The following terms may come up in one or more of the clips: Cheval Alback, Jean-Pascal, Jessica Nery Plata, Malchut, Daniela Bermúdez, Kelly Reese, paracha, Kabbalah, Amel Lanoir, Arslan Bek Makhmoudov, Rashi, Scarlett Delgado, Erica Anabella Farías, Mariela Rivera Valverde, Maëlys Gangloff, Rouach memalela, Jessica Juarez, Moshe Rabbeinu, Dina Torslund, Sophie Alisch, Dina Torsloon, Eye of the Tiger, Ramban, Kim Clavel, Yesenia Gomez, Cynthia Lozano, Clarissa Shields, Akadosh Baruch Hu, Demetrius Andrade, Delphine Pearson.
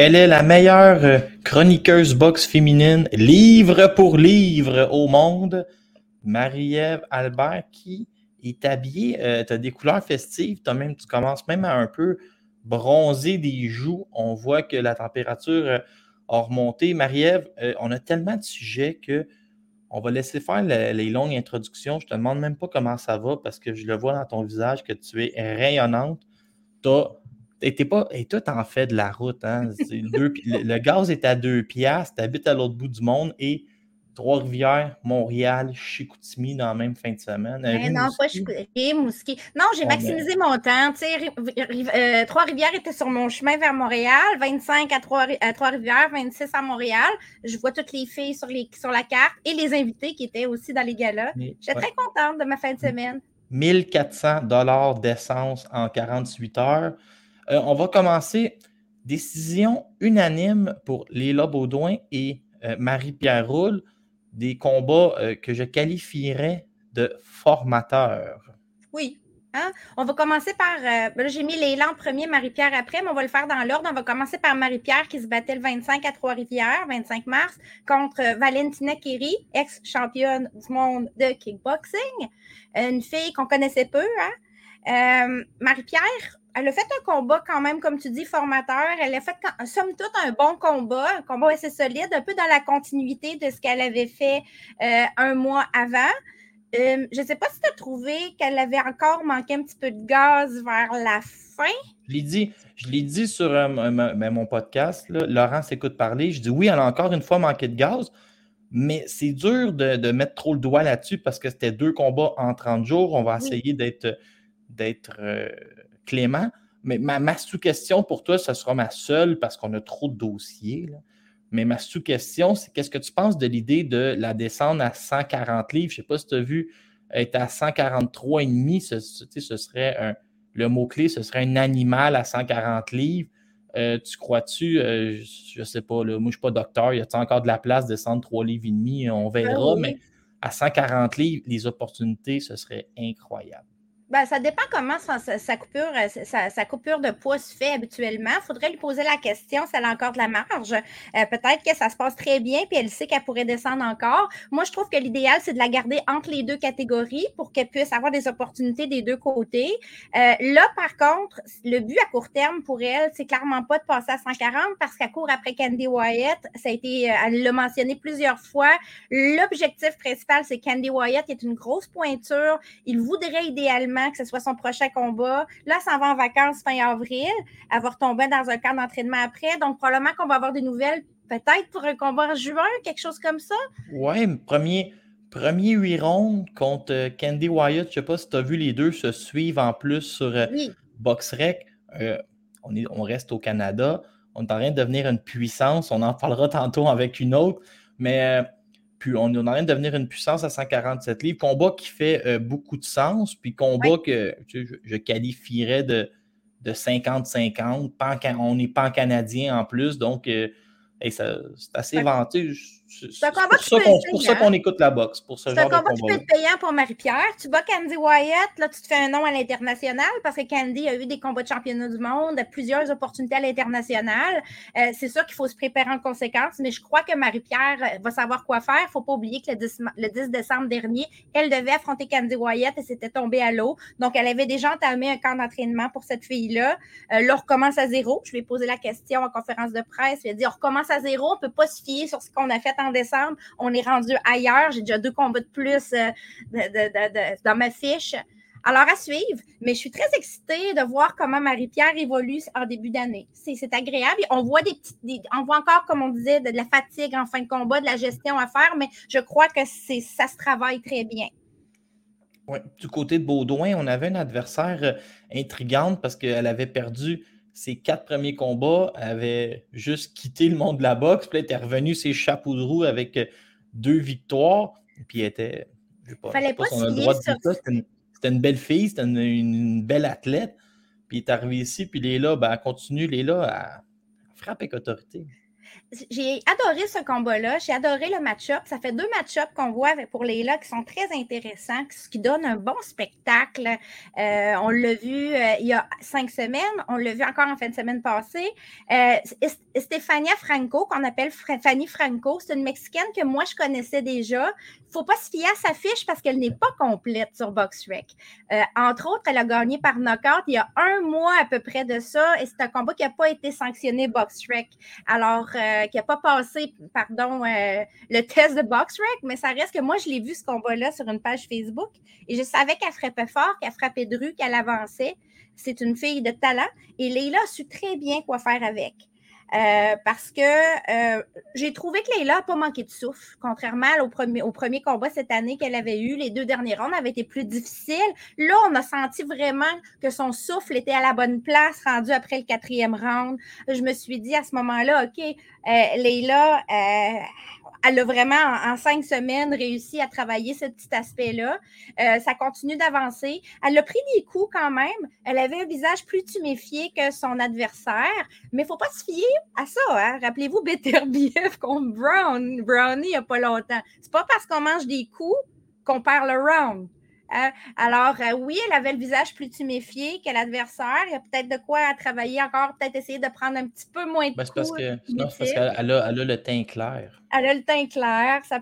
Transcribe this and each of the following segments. Elle est la meilleure chroniqueuse boxe féminine, livre pour livre au monde. Marie-Ève Albert qui est habillée, tu as des couleurs festives, tu commences même à un peu bronzer des joues. On voit que la température a remonté. Marie-Ève, on a tellement de sujets qu'on va laisser faire les longues introductions. Je ne te demande même pas comment ça va parce que je le vois dans ton visage que tu es rayonnante. Et toi, t'en fais de la route. Hein? Le gaz est à 2$, t'habites à l'autre bout du monde et Trois-Rivières, Montréal, Chicoutimi dans la même fin de semaine. Rimouski. Non, j'ai maximisé mon temps. Trois-Rivières était sur mon chemin vers Montréal, 25 à Trois-Rivières, 26 à Montréal. Je vois toutes les filles sur la carte et les invités qui étaient aussi dans les galas. J'étais très contente de ma fin de semaine. 1400$ d'essence en 48 heures. On va commencer. Décision unanime pour Leila Beaudoin et Marie-Pierre Roule. Des combats que je qualifierais de formateurs. Oui. Hein? On va commencer par... là, j'ai mis Leila en premier, Marie-Pierre après, mais on va le faire dans l'ordre. On va commencer par Marie-Pierre qui se battait le 25 à Trois-Rivières, 25 mars, contre Valentina Kerry, ex-championne du monde de kickboxing. Une fille qu'on connaissait peu. Hein? Marie-Pierre... Elle a fait un combat quand même, comme tu dis, formateur. Elle a fait, somme toute, un bon combat, un combat assez solide, un peu dans la continuité de ce qu'elle avait fait un mois avant. Je ne sais pas si tu as trouvé qu'elle avait encore manqué un petit peu de gaz vers la fin. Je l'ai dit sur mon podcast, là, Laurent s'écoute parler. Je dis oui, elle a encore une fois manqué de gaz, mais c'est dur de mettre trop le doigt là-dessus parce que c'était 2 combats en 30 jours. On va essayer d'être Clément, mais ma sous-question pour toi, ce sera ma seule parce qu'on a trop de dossiers, là. Mais ma sous-question, c'est qu'est-ce que tu penses de l'idée de la descendre à 140 livres? Je ne sais pas si tu as vu, être à 143,5, ce serait le mot-clé, ce serait un animal à 140 livres. Tu crois-tu, je ne sais pas, là, moi je ne suis pas docteur, y a-t-il encore de la place de descendre 3,5 livres? On verra, mais à 140 livres, les opportunités, ce serait incroyable. Ben, ça dépend comment sa coupure de poids se fait habituellement. Il faudrait lui poser la question si elle a encore de la marge. Peut-être que ça se passe très bien puis elle sait qu'elle pourrait descendre encore. Moi, je trouve que l'idéal, c'est de la garder entre les 2 catégories pour qu'elle puisse avoir des opportunités des 2 côtés. Là, par contre, le but à court terme pour elle, c'est clairement pas de passer à 140 parce qu'elle court après Kandi Wyatt. Elle l'a mentionné plusieurs fois. L'objectif principal, c'est Kandi Wyatt qui est une grosse pointure. Il voudrait idéalement que ce soit son prochain combat. Là, elle s'en va en vacances fin avril. Elle va retomber dans un camp d'entraînement après. Donc, probablement qu'on va avoir des nouvelles, peut-être pour un combat en juin, quelque chose comme ça. Oui, premier 8 rounds contre Kandi Wyatt. Je ne sais pas si tu as vu, les 2 se suivent en plus sur BoxRec. On reste au Canada. On est en train de devenir une puissance. On en parlera tantôt avec une autre. Mais... Puis on est en train de devenir une puissance à 147 livres. Combat qui fait beaucoup de sens, puis combat que je qualifierais de 50-50. On n'est pas en Canadien en plus, donc c'est assez vanté. C'est pour ça qu'on écoute la boxe. Pour ce genre de combat qui peut être payant pour Marie-Pierre. Tu bats Kandi Wyatt, là, tu te fais un nom à l'international parce que Kandi a eu des combats de championnat du monde, a plusieurs opportunités à l'international. C'est sûr qu'il faut se préparer en conséquence, mais je crois que Marie-Pierre va savoir quoi faire. Il ne faut pas oublier que le 10 décembre dernier, elle devait affronter Kandi Wyatt et s'était tombée à l'eau. Donc, elle avait déjà entamé un camp d'entraînement pour cette fille-là. Là, on recommence à zéro. Je lui ai posé la question en conférence de presse. Je lui ai dit, on recommence à zéro. On ne peut pas se fier sur ce qu'on a fait en décembre, on est rendu ailleurs. J'ai déjà 2 combats de plus dans ma fiche. Alors, à suivre. Mais je suis très excitée de voir comment Marie-Pierre évolue en début d'année. C'est agréable. On voit on voit encore, comme on disait, de la fatigue en fin de combat, de la gestion à faire, mais je crois que ça se travaille très bien. Ouais. Du côté de Beaudoin, on avait une adversaire intrigante parce qu'elle avait perdu ses 4 premiers combats, avait juste quitté le monde de la boxe, puis elle était revenue ses chapeaux de roue avec 2 victoires, puis elle était... Je ne sais pas si on a le droit de dire ça. C'était une belle fille, c'était une belle athlète, puis elle est arrivée ici, puis Leila, elle continue, Leila, elle frappe avec autorité. J'ai adoré ce combat-là. J'ai adoré le match-up. Ça fait 2 match-ups qu'on voit pour Leila qui sont très intéressants, qui donnent un bon spectacle. On l'a vu il y a 5 semaines. On l'a vu encore en fin de semaine passée. Stéphania Franco, qu'on appelle Fanny Franco, c'est une Mexicaine que moi, je connaissais déjà. Il ne faut pas se fier à sa fiche parce qu'elle n'est pas complète sur BoxRec. Entre autres, elle a gagné par knockout il y a 1 mois à peu près de ça et c'est un combat qui n'a pas été sanctionné BoxRec. Alors, qui n'a pas passé, le test de BoxRec, mais ça reste que moi, je l'ai vu ce combat-là sur une page Facebook et je savais qu'elle frappait fort, qu'elle frappait dru, qu'elle avançait. C'est une fille de talent et Leila a su très bien quoi faire avec. Parce que j'ai trouvé que Leila n'a pas manqué de souffle, contrairement au premier combat cette année qu'elle avait eu. Les 2 derniers rounds avaient été plus difficiles. Là, on a senti vraiment que son souffle était à la bonne place, rendu après le 4e round. Je me suis dit à ce moment-là, OK, Leila, elle a vraiment en 5 semaines réussi à travailler ce petit aspect-là. Ça continue d'avancer. Elle a pris des coups quand même. Elle avait un visage plus tuméfié que son adversaire, mais il ne faut pas se fier à ça. Hein? Rappelez-vous, Beterbiev contre Brownie il n'y a pas longtemps. C'est pas parce qu'on mange des coups qu'on perd le round. Alors, oui, elle avait le visage plus tuméfié que l'adversaire. Il y a peut-être de quoi à travailler encore, peut-être essayer de prendre un petit peu moins de coups. C'est parce qu'elle a le teint clair. Elle a le teint clair, ça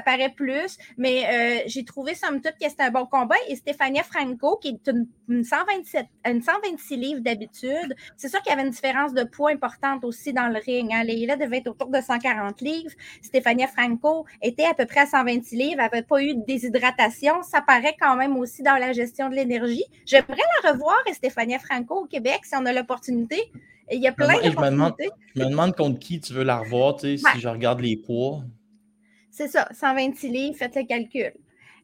paraît plus, mais j'ai trouvé somme toute que c'était un bon combat. Et Stéphania Franco, qui est une 126 livres d'habitude, c'est sûr qu'il y avait une différence de poids importante aussi dans le ring. Hein. Leila devait être autour de 140 livres. Stéphania Franco était à peu près à 126 livres, elle n'avait pas eu de déshydratation. Ça paraît quand même aussi dans la gestion de l'énergie. J'aimerais la revoir, Stéphania Franco, au Québec, si on a l'opportunité. Il y a plein de possibilités. Je me demande contre qui tu veux la revoir, tu sais, si je regarde les poids. C'est ça, 126 livres, faites le calcul.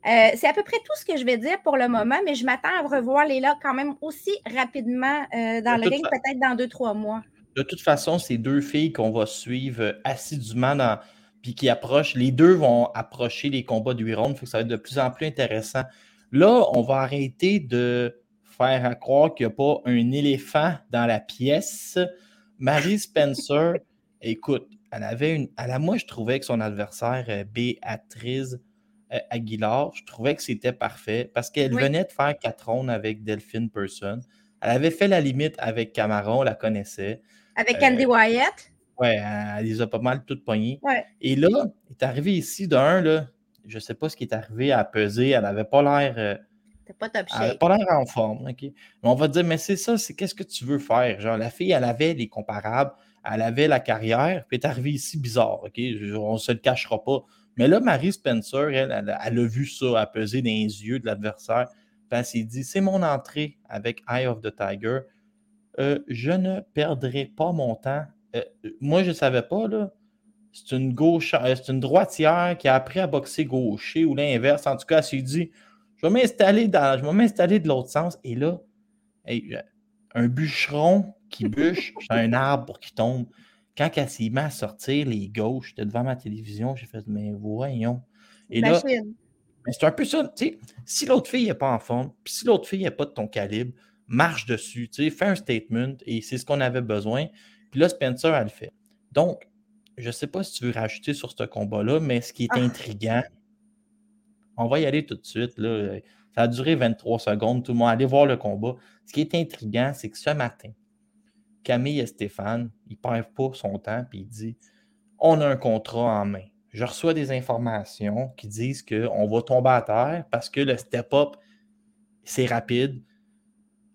C'est à peu près tout ce que je vais dire pour le moment, mais je m'attends à revoir Leila quand même aussi rapidement dans le ring, peut-être dans 2-3 mois. De toute façon, c'est 2 filles qu'on va suivre assidûment puis qui approchent. Les 2 vont approcher les combats de 8 rondes, fait que ça va être de plus en plus intéressant. Là, on va arrêter de faire à croire qu'il n'y a pas un éléphant dans la pièce. Mary Spencer, écoute, moi, je trouvais que son adversaire, Béatrice Aguilar, je trouvais que c'était parfait parce qu'elle venait de faire 4 rounds avec Delphine Person. Elle avait fait la limite avec Cameron, on la connaissait. Avec Kandi Wyatt. Oui, elle les a pas mal toutes pognées. Ouais. Et là, elle est arrivée ici je ne sais pas ce qui est arrivé à peser. Elle n'avait pas l'air... Elle n'avait pas l'air en forme. Okay? Mais on va te dire, mais c'est ça, c'est qu'est-ce que tu veux faire? Genre, la fille, elle avait les comparables, elle avait la carrière, puis elle est arrivée ici bizarre. Okay? On ne se le cachera pas. Mais là, Mary Spencer, elle a vu ça, elle a pesé dans les yeux de l'adversaire. Puis elle s'est dit, c'est mon entrée avec Eye of the Tiger. Je ne perdrai pas mon temps. Moi, je ne savais pas, là. C'est une droitière qui a appris à boxer gaucher ou l'inverse. En tout cas, elle s'est dit... Je vais m'installer de l'autre sens. Et là, un bûcheron qui bûche, j'ai un arbre qui tombe. Quand elle s'est mis à sortir les gauches, j'étais devant ma télévision, j'ai fait, mais voyons. Et là, mais c'est un peu ça. Tu sais, si l'autre fille n'est pas en forme, puis si l'autre fille n'est pas de ton calibre, marche dessus, tu sais, fais un statement et c'est ce qu'on avait besoin. Puis là, Spencer, elle le fait. Donc, je ne sais pas si tu veux rajouter sur ce combat-là, mais ce qui est intriguant, on va y aller tout de suite. Là. Ça a duré 23 secondes. Tout le monde, allez voir le combat. Ce qui est intriguant, c'est que ce matin, Camille et Stéphane, ils ne perdent pas son temps et ils disent « On a un contrat en main. Je reçois des informations qui disent qu'on va tomber à terre parce que le step-up, c'est rapide. »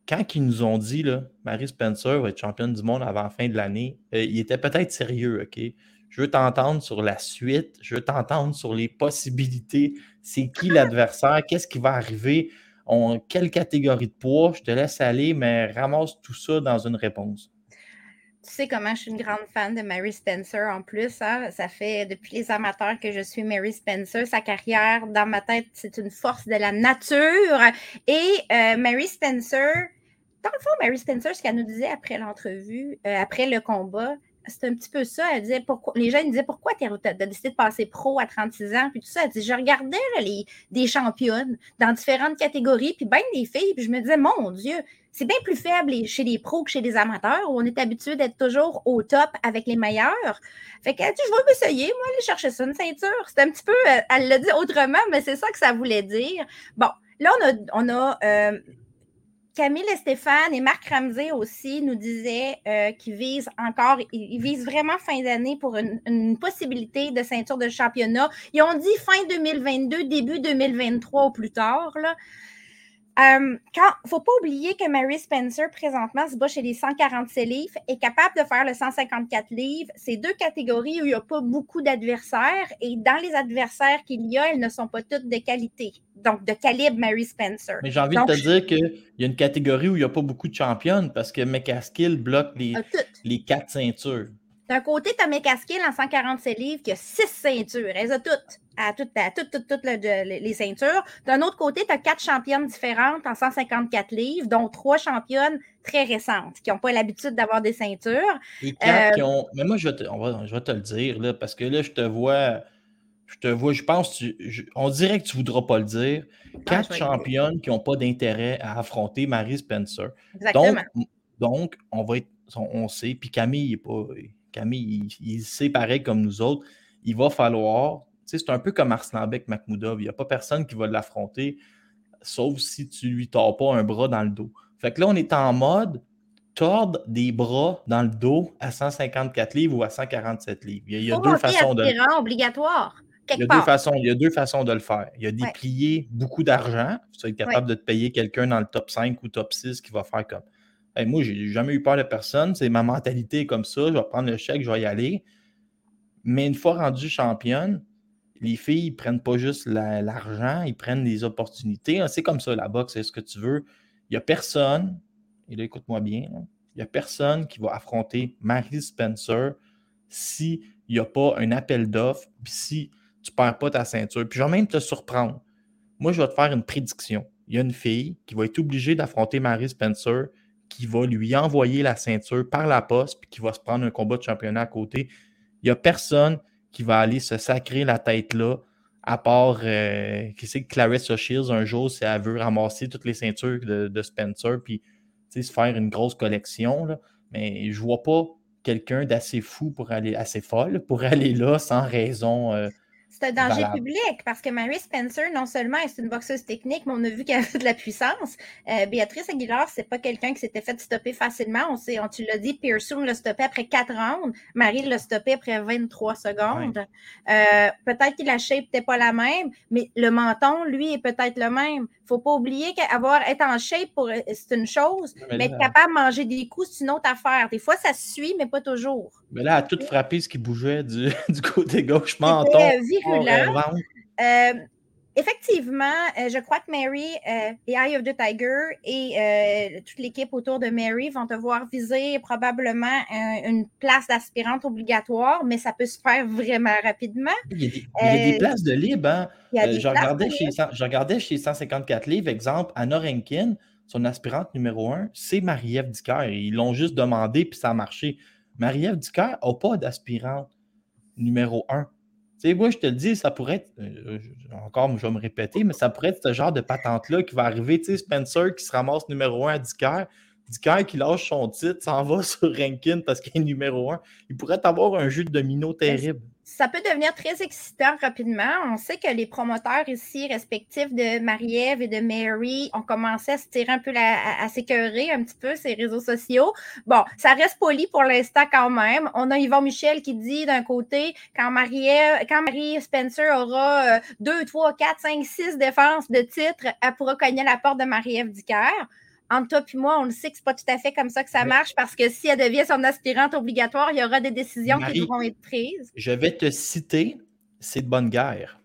Quand ils nous ont dit « Mary Spencer va être championne du monde avant la fin de l'année », ils étaient peut-être sérieux, OK? Je veux t'entendre sur la suite. Je veux t'entendre sur les possibilités. C'est qui l'adversaire? Qu'est-ce qui va arriver? Quelle catégorie de poids? Je te laisse aller, mais ramasse tout ça dans une réponse. Tu sais comment je suis une grande fan de Mary Spencer en plus. Hein? Ça fait depuis les amateurs que je suis Mary Spencer. Sa carrière, dans ma tête, c'est une force de la nature. Et Mary Spencer, dans le fond, Mary Spencer, ce qu'elle nous disait après l'entrevue, après le combat, c'est un petit peu ça. Elle disait pourquoi, les jeunes disaient pourquoi tu as décidé de passer pro à 36 ans, puis tout ça. Elle dit je regardais là, des championnes dans différentes catégories, puis bien des filles, puis je me disais mon Dieu, c'est bien plus faible chez les pros que chez les amateurs, où on est habitué d'être toujours au top avec les meilleurs. Fait qu'elle dit je vais m'essayer, moi, aller chercher ça, une ceinture. C'est un petit peu, elle l'a dit autrement, mais c'est ça que ça voulait dire. Bon, là, on a Camille et Stéphane et Marc Ramsey aussi nous disaient qu'ils visent encore, ils visent vraiment fin d'année pour une possibilité de ceinture de championnat. Ils ont dit fin 2022, début 2023 au plus tard. Il ne faut pas oublier que Mary Spencer, présentement, se bat chez les 147 livres, est capable de faire le 154 livres. C'est deux catégories où il n'y a pas beaucoup d'adversaires et dans les adversaires qu'il y a, elles ne sont pas toutes de qualité. Donc, de calibre Mary Spencer. Mais j'ai envie de te dire qu'il y a une catégorie où il n'y a pas beaucoup de championnes parce que McCaskill bloque les quatre ceintures. D'un côté, tu as McCaskill en 147 livres qui a 6 ceintures. Elle a toutes. Toutes les ceintures. D'un autre côté, tu as 4 championnes différentes en 154 livres, dont 3 championnes très récentes, qui n'ont pas l'habitude d'avoir des ceintures. Et 4 qui ont... Mais moi, je vais te le dire, là, parce que là, je te vois, je pense, on dirait que tu ne voudras pas le dire. 4 championnes qui n'ont pas d'intérêt à affronter Mary Spencer. Exactement. Donc on sait, puis Camille, il sait pareil comme nous autres, il va falloir... Tu sais, c'est un peu comme Arslan Bek Makhmoudov. Il n'y a pas personne qui va l'affronter, sauf si tu lui tords pas un bras dans le dos. Fait que là, on est en mode tordre des bras dans le dos à 154 livres ou à 147 livres. Il y a deux façons de le faire. Obligatoire, il y a deux façons de le faire. Il y a des pliés, beaucoup d'argent. Tu vas être capable de te payer quelqu'un dans le top 5 ou top 6 qui va faire comme hey, moi, j'ai jamais eu peur de personne. C'est ma mentalité comme ça. Je vais prendre le chèque, je vais y aller. Mais une fois rendue championne, les filles, ils ne prennent pas juste l'argent, ils prennent les opportunités. C'est comme ça, la boxe, c'est ce que tu veux. Il n'y a personne, et là, écoute-moi bien, il n'y a personne qui va affronter Mary Spencer s'il n'y a pas un appel d'offres, puis si tu ne perds pas ta ceinture. Puis je vais même te surprendre. Moi, je vais te faire une prédiction. Il y a une fille qui va être obligée d'affronter Mary Spencer, qui va lui envoyer la ceinture par la poste, puis qui va se prendre un combat de championnat à côté. Il n'y a personne qui va aller se sacrer la tête là, à part qui sait que Clarisse Shields, un jour, si elle veut ramasser toutes les ceintures de Spencer puis se faire une grosse collection. Là. Mais je vois pas quelqu'un d'assez fou pour aller, assez folle, pour aller là sans raison. C'est un danger public parce que Mary Spencer, non seulement c'est une boxeuse technique, mais on a vu qu'elle avait de la puissance. Béatrice Aguilar, c'est pas quelqu'un qui s'était fait stopper facilement. Tu l'as dit, Pearson l'a stoppé après 4 rounds. Marie l'a stoppé après 23 secondes. Oui. Peut-être que la shape n'était pas la même, mais le menton, lui, est peut-être le même. Faut pas oublier qu'être en shape, c'est une chose, mais être capable de manger des coups, c'est une autre affaire. Des fois, ça suit, mais pas toujours. Mais là, elle a tout frappé ce qui bougeait du côté gauche, menton. Effectivement, je crois que Mary et Eye of the Tiger et toute l'équipe autour de Mary vont devoir viser probablement une place d'aspirante obligatoire, mais ça peut se faire vraiment rapidement. Il y a des places de libre. Hein? Je regardais chez 154 livres, exemple, Anna Rankin, son aspirante numéro 1, c'est Marie-Ève Dicaire. Ils l'ont juste demandé puis ça a marché. Marie-Ève Dicaire n'a pas d'aspirante numéro 1. Tu sais, moi, je te le dis, ça pourrait être, encore, je vais me répéter, mais ça pourrait être ce genre de patente-là qui va arriver, tu sais, Spencer qui se ramasse numéro 1 à Dicaire, Dicaire qui lâche son titre, s'en va sur Rankin parce qu'il est numéro 1. Il pourrait avoir un jeu de domino terrible. Ça peut devenir très excitant rapidement. On sait que les promoteurs ici, respectifs de Marie-Ève et de Mary, ont commencé à se tirer un peu, à s'écœurer un petit peu ces réseaux sociaux. Bon, ça reste poli pour l'instant quand même. On a Yvon Michel qui dit d'un côté, quand Marie Spencer aura 2, 3, 4, 5, 6 défenses de titre, elle pourra cogner la porte de Marie-Ève Dicaire. Entre toi et moi, on le sait que c'est pas tout à fait comme ça que ça marche parce que si elle devient son aspirante obligatoire, il y aura des décisions qui devront être prises. Je vais te citer, c'est de bonne guerre.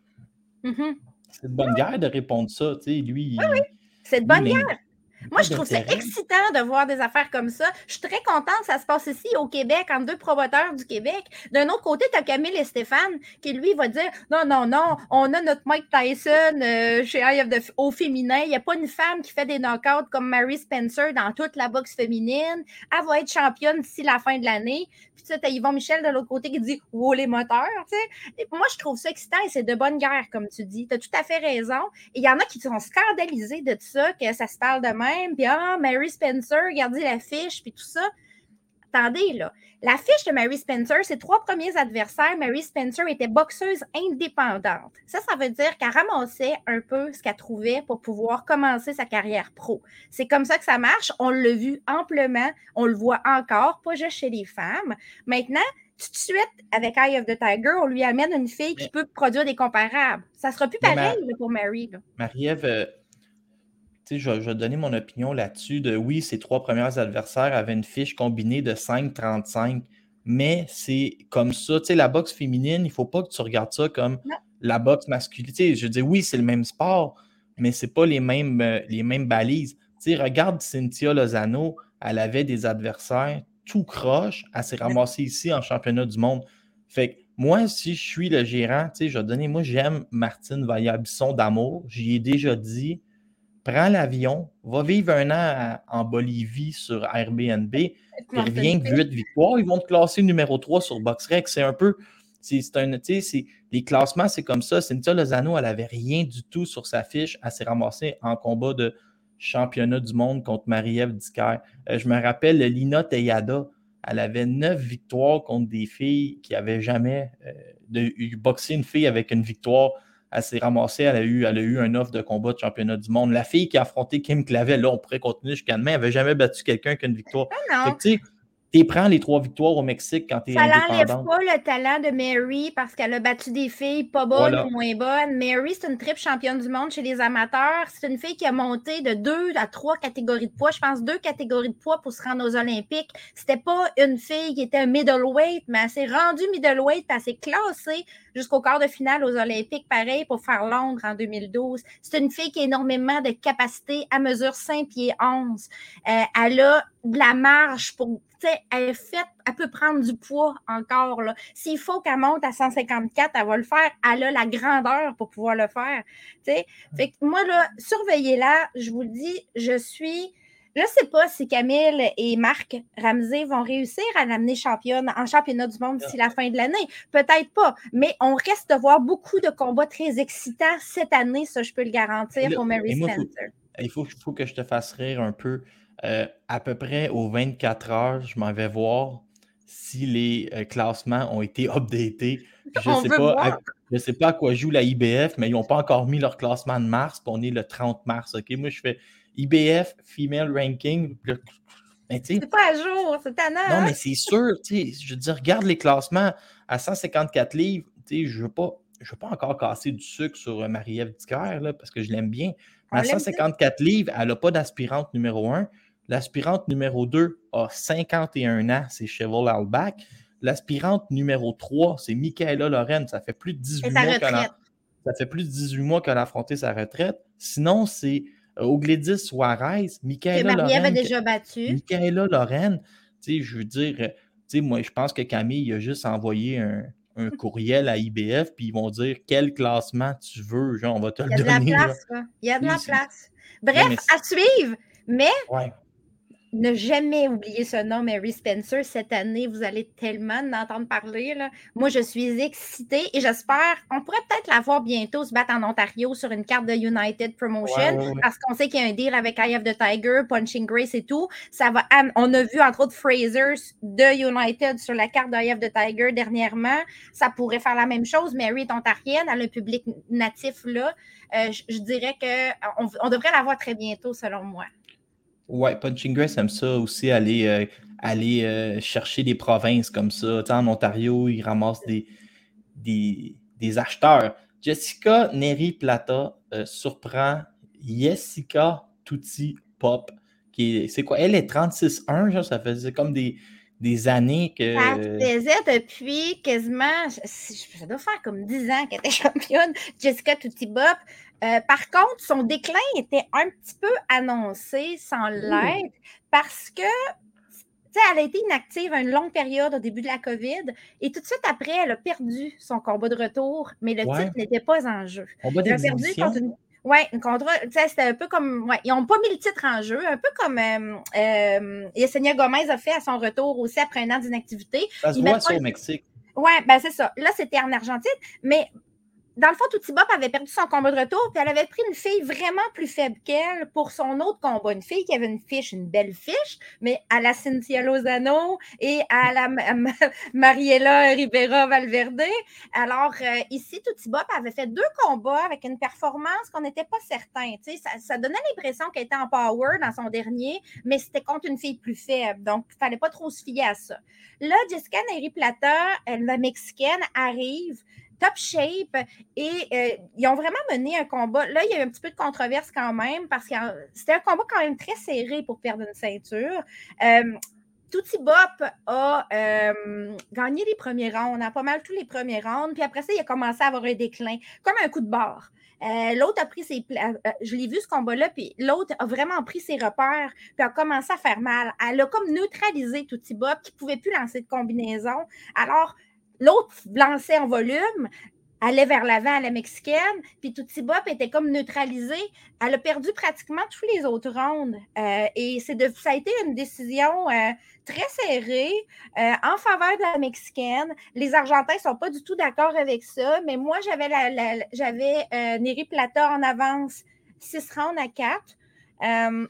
Mm-hmm. C'est de bonne guerre de répondre ça. Tu sais, lui, c'est de bonne guerre. Moi, je trouve ça excitant de voir des affaires comme ça. Je suis très contente que ça se passe ici, au Québec, entre deux promoteurs du Québec. D'un autre côté, tu as Camille et Stéphane qui, lui, va dire « Non, non, non, on a notre Mike Tyson chez Eye of the... au féminin. Il n'y a pas une femme qui fait des knockouts comme Mary Spencer dans toute la boxe féminine. Elle va être championne d'ici la fin de l'année. » Puis tu as Yvon Michel de l'autre côté qui dit « Wow, les moteurs! » Et moi, je trouve ça excitant et c'est de bonne guerre, comme tu dis. Tu as tout à fait raison. Il y en a qui sont scandalisés de tout ça, que ça se parle de même, puis ah, Mary Spencer, regardez l'affiche, puis tout ça. Attendez, là. L'affiche de Mary Spencer, ses trois premiers adversaires, Mary Spencer était boxeuse indépendante. Ça veut dire qu'elle ramassait un peu ce qu'elle trouvait pour pouvoir commencer sa carrière pro. C'est comme ça que ça marche. On l'a vu amplement. On le voit encore, pas juste chez les femmes. Maintenant, tout de suite, avec Eye of the Tiger, on lui amène une fille qui peut produire des comparables. Ça ne sera plus pareil pour Mary. Marie-Ève, je vais donner mon opinion là-dessus. Oui, ses trois premiers adversaires avaient une fiche combinée de 5-35, mais c'est comme ça. La boxe féminine, il ne faut pas que tu regardes ça comme la boxe masculine. Je dis oui, c'est le même sport, mais ce n'est pas les mêmes balises. Regarde Cynthia Lozano, elle avait des adversaires tout croche. Elle s'est ramassée ici en championnat du monde. Fait que moi, si je suis le gérant, je vais donner, moi, j'aime Martine Vaillard-Bisson d'amour. J'y ai déjà dit. Prends l'avion, va vivre un an en Bolivie sur Airbnb, puis reviens avec 8 victoires. Ils vont te classer numéro 3 sur BoxRec. C'est un peu... les classements, c'est comme ça. Cynthia Lozano, elle n'avait rien du tout sur sa fiche. Elle s'est ramassée en combat de championnat du monde contre Marie-Ève Dicaire. Je me rappelle, Lina Tejada, elle avait 9 victoires contre des filles qui n'avaient jamais boxé une fille avec une victoire. Elle s'est ramassée, elle a eu un offre de combat de championnat du monde. La fille qui a affronté Kim Clavel, là, on pourrait continuer jusqu'à demain, elle n'avait jamais battu quelqu'un qu'une victoire. Ah non. Tu prends les 3 victoires au Mexique quand tu es indépendante. Ça n'enlève pas le talent de Mary parce qu'elle a battu des filles pas bonnes ou moins bonnes. Mary, c'est une triple championne du monde chez les amateurs. C'est une fille qui a monté de 2 à 3 catégories de poids. Je pense 2 catégories de poids pour se rendre aux Olympiques. C'était pas une fille qui était middleweight, mais elle s'est rendue middleweight et elle s'est classée jusqu'au quart de finale aux Olympiques, pareil, pour faire Londres en 2012. C'est une fille qui a énormément de capacité, à mesure 5 pieds 11. Elle a de la marge pour... elle peut prendre du poids encore. Là. S'il faut qu'elle monte à 154, elle va le faire. Elle a la grandeur pour pouvoir le faire. Fait que moi, là, surveillez-la. Je vous le dis, je ne sais pas si Camille et Marc Ramsey vont réussir à l'amener championne en championnat du monde d'ici la fin de l'année. Peut-être pas, mais on reste de voir beaucoup de combats très excitants cette année, ça je peux le garantir pour Mary Spencer. Il faut que je te fasse rire un peu. À peu près aux 24 heures, je m'en vais voir si les classements ont été updatés. Je ne sais pas à quoi joue la IBF, mais ils n'ont pas encore mis leur classement de mars, puis on est le 30 mars. Okay? Moi, je fais IBF, Female Ranking. Ben, c'est pas à jour, c'est tannant. Non, mais c'est sûr. Je veux dire, regarde les classements à 154 livres. Je ne veux pas encore casser du sucre sur Marie-Ève Dicaire, là, parce que je l'aime bien. À 154 livres, elle n'a pas d'aspirante numéro 1. L'aspirante numéro 2 a 51 ans, c'est Cheval Alback. L'aspirante numéro 3, c'est Mikaela Mayer. Ça fait plus de 18 mois qu'elle a affronté sa retraite. Sinon, c'est Ogledis Suarez, Mikaela Mayer. Marie-Ève a déjà battu. Mikaela Mayer, je veux dire, moi, je pense que Camille a juste envoyé un courriel à IBF, puis ils vont dire quel classement tu veux, genre on va te le donner. Il y a de la place. Bref, à suivre, mais ne jamais oublier ce nom, Mary Spencer. Cette année, vous allez tellement entendre parler. Là. Moi, je suis excitée et j'espère, on pourrait peut-être la voir bientôt se battre en Ontario sur une carte de United Promotion parce qu'on sait qu'il y a un deal avec Eye of the Tiger, Punching Grace et tout. On a vu, entre autres, Fraser de United sur la carte de Eye of the Tiger dernièrement. Ça pourrait faire la même chose. Mary est ontarienne, elle a un public natif là. Je dirais qu'on devrait la voir très bientôt, selon moi. Oui, Punching Grace aime ça aussi, aller chercher des provinces comme ça. T'sais, en Ontario, ils ramassent des acheteurs. Jessica Nery Plata surprend Jessica Tutibop. C'est quoi? Elle est 36-1, genre, ça faisait comme des années que... Ça faisait depuis quasiment... Ça doit faire comme 10 ans qu'elle était championne. Jessica Tutibop. Par contre, son déclin était un petit peu annoncé sans l'aide parce que, tu sais, elle a été inactive une longue période au début de la COVID et tout de suite après, elle a perdu son combat de retour, mais le titre n'était pas en jeu. Elle a perdu contre une... Oui, c'était un peu comme... Ouais, ils n'ont pas mis le titre en jeu, un peu comme Yesenia Gomez a fait à son retour aussi après un an d'inactivité. Ça se voit ça au Mexique. Oui, bien c'est ça. Là, c'était en Argentine, mais dans le fond, Tutibop avait perdu son combat de retour puis elle avait pris une fille vraiment plus faible qu'elle pour son autre combat. Une fille qui avait une fiche, une belle fiche, mais à la Cynthia Lozano et à la Mariela Rivera Valverde. Alors, ici, Tutibop avait fait 2 combats avec une performance qu'on n'était pas certain. Ça donnait l'impression qu'elle était en power dans son dernier, mais c'était contre une fille plus faible. Donc, il ne fallait pas trop se fier à ça. Là, Jessica Nery Plata, la Mexicaine, arrive top shape, et ils ont vraiment mené un combat. Là, il y a eu un petit peu de controverse quand même, parce que c'était un combat quand même très serré pour perdre une ceinture. Tutibop a gagné les premiers rounds, pas mal tous les premiers rounds, puis après ça, il a commencé à avoir un déclin, comme un coup de barre. L'autre a pris ses... je l'ai vu ce combat-là, puis l'autre a vraiment pris ses repères, puis a commencé à faire mal. Elle a comme neutralisé Tutibop, qui ne pouvait plus lancer de combinaison. Alors, l'autre lançait en volume, allait vers l'avant à la Mexicaine, puis Tutibop était comme neutralisée. Elle a perdu pratiquement tous les autres rounds. Et ça a été une décision très serrée en faveur de la Mexicaine. Les Argentins ne sont pas du tout d'accord avec ça, mais moi, j'avais Nery Plata en avance 6 rounds à 4.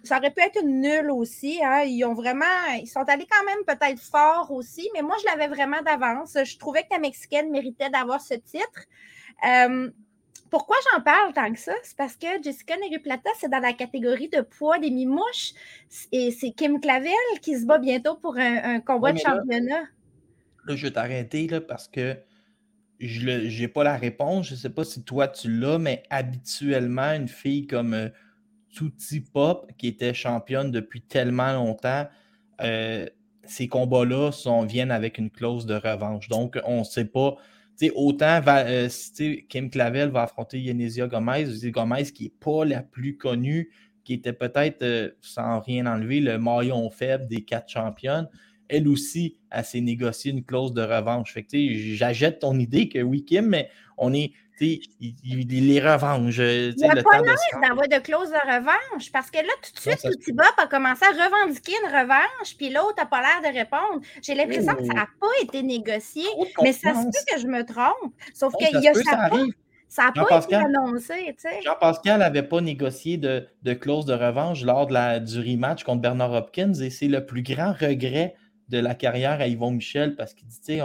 Ça aurait pu être une nulle aussi. Hein. Ils sont allés quand même peut-être fort aussi, mais moi, je l'avais vraiment d'avance. Je trouvais que la Mexicaine méritait d'avoir ce titre. Pourquoi j'en parle tant que ça? C'est parce que Jessica Nery Plata, c'est dans la catégorie de poids des mimouches et c'est Kim Clavel qui se bat bientôt pour un combat de championnat. Là, je vais t'arrêter là, parce que je n'ai pas la réponse. Je ne sais pas si toi, tu l'as, mais habituellement, une fille comme... Tutibop, qui était championne depuis tellement longtemps, ces combats-là viennent avec une clause de revanche. Donc, on ne sait pas. Autant Kim Clavel va affronter Yesenia Gomez. Gomez, qui n'est pas la plus connue, qui était peut-être, sans rien enlever, le maillon faible des 4 championnes. Elle aussi, elle s'est négociée une clause de revanche. Fait que, j'achète ton idée que oui, Kim, mais on est... Il les revanche. Il n'y a pas l'air d'avoir de clause de revanche, parce que là, tout de suite, Tutibop a commencé à revendiquer une revanche, puis l'autre n'a pas l'air de répondre. J'ai l'impression que ça n'a pas été négocié, mais ça se peut que je me trompe. Sauf qu'il y a ça n'a pas été annoncé. Jean-Pascal n'avait pas négocié de clause de revanche lors du rematch contre Bernard Hopkins, et c'est le plus grand regret de la carrière à Yvon Michel, parce qu'il dit,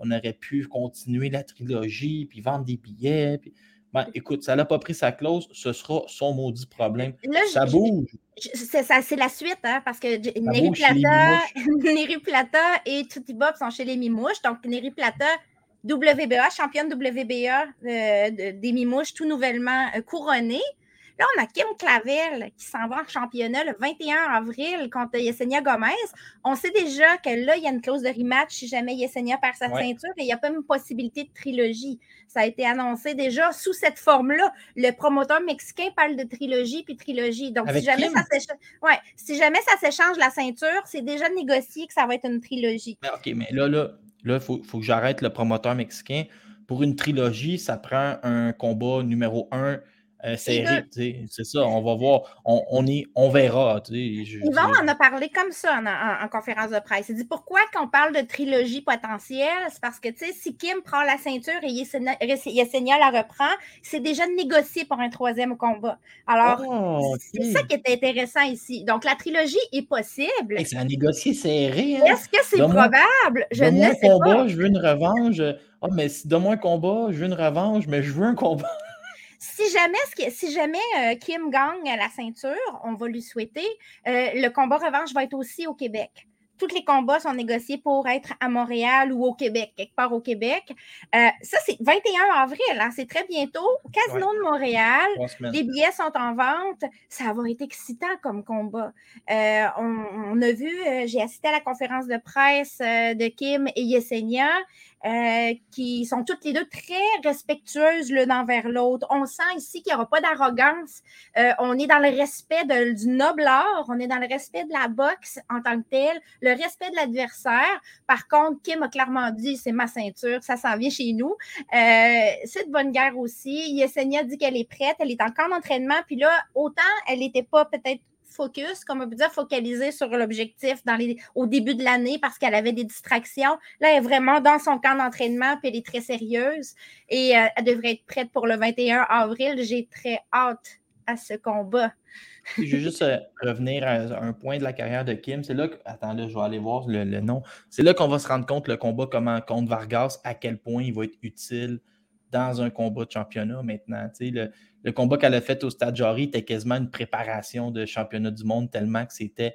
on aurait pu continuer la trilogie, puis vendre des billets. Puis... Ben, écoute, ça n'a pas pris sa clause, ce sera son maudit problème. Là, ça bouge. C'est la suite, hein, parce que Nery Plata et Tutibop sont chez les Mimouches. Donc, Nery Plata, WBA, championne WBA des Mimouches, tout nouvellement couronnée. Là, on a Kim Clavel qui s'en va en championnat le 21 avril contre Yesenia Gomez. On sait déjà que là, il y a une clause de rematch si jamais Yesenia perd sa ceinture et il n'y a pas une possibilité de trilogie. Ça a été annoncé déjà sous cette forme-là. Le promoteur mexicain parle de trilogie puis trilogie. Donc, si jamais ça s'échange la ceinture, c'est déjà négocié que ça va être une trilogie. Mais OK, mais là, il faut que j'arrête le promoteur mexicain. Pour une trilogie, ça prend un combat numéro 1 série, c'est ça, on va voir, on verra. Yvon en a parlé comme ça en conférence de presse. Il dit pourquoi qu'on parle de trilogie potentielle, c'est parce que si Kim prend la ceinture et Yesenia la reprend, c'est déjà négocié pour un 3e combat. Alors, c'est ça qui est intéressant ici. Donc, la trilogie est possible. Et c'est un négocié serré. Hein? Est-ce que c'est probable? Je ne sais pas. Je veux une revanche. Mais si donne-moi un combat, je veux une revanche, mais je veux un combat. Si jamais Kim gagne la ceinture, on va lui souhaiter, le combat revanche va être aussi au Québec. tous les combats sont négociés pour être à Montréal ou au Québec, quelque part au Québec. Ça, c'est 21 avril, hein, c'est très bientôt. Casino de Montréal, les billets sont en vente. Ça va être excitant comme combat. On a vu, j'ai assisté à la conférence de presse de Kim et Yesenia, qui sont toutes les deux très respectueuses l'une envers l'autre. On sent ici qu'il n'y aura pas d'arrogance. On est dans le respect du noble art, on est dans le respect de la boxe en tant que telle, le respect de l'adversaire. Par contre, Kim a clairement dit « c'est ma ceinture, ça s'en vient chez nous ». C'est de bonne guerre aussi. Yesenia dit qu'elle est prête, elle est en camp d'entraînement. Puis là, autant elle n'était pas peut-être focus, comme on peut dire, focalisée sur l'objectif au début de l'année parce qu'elle avait des distractions. Là, elle est vraiment dans son camp d'entraînement puis elle est très sérieuse et elle devrait être prête pour le 21 avril. J'ai très hâte à ce combat. Je veux juste revenir à un point de la carrière de Kim. C'est là que... Attends, là, je vais aller voir le nom. C'est là qu'on va se rendre compte, le combat comment contre Vargas, à quel point il va être utile dans un combat de championnat maintenant. Tu sais, le combat qu'elle a fait au Stade Jarry était quasiment une préparation de championnat du monde tellement que c'était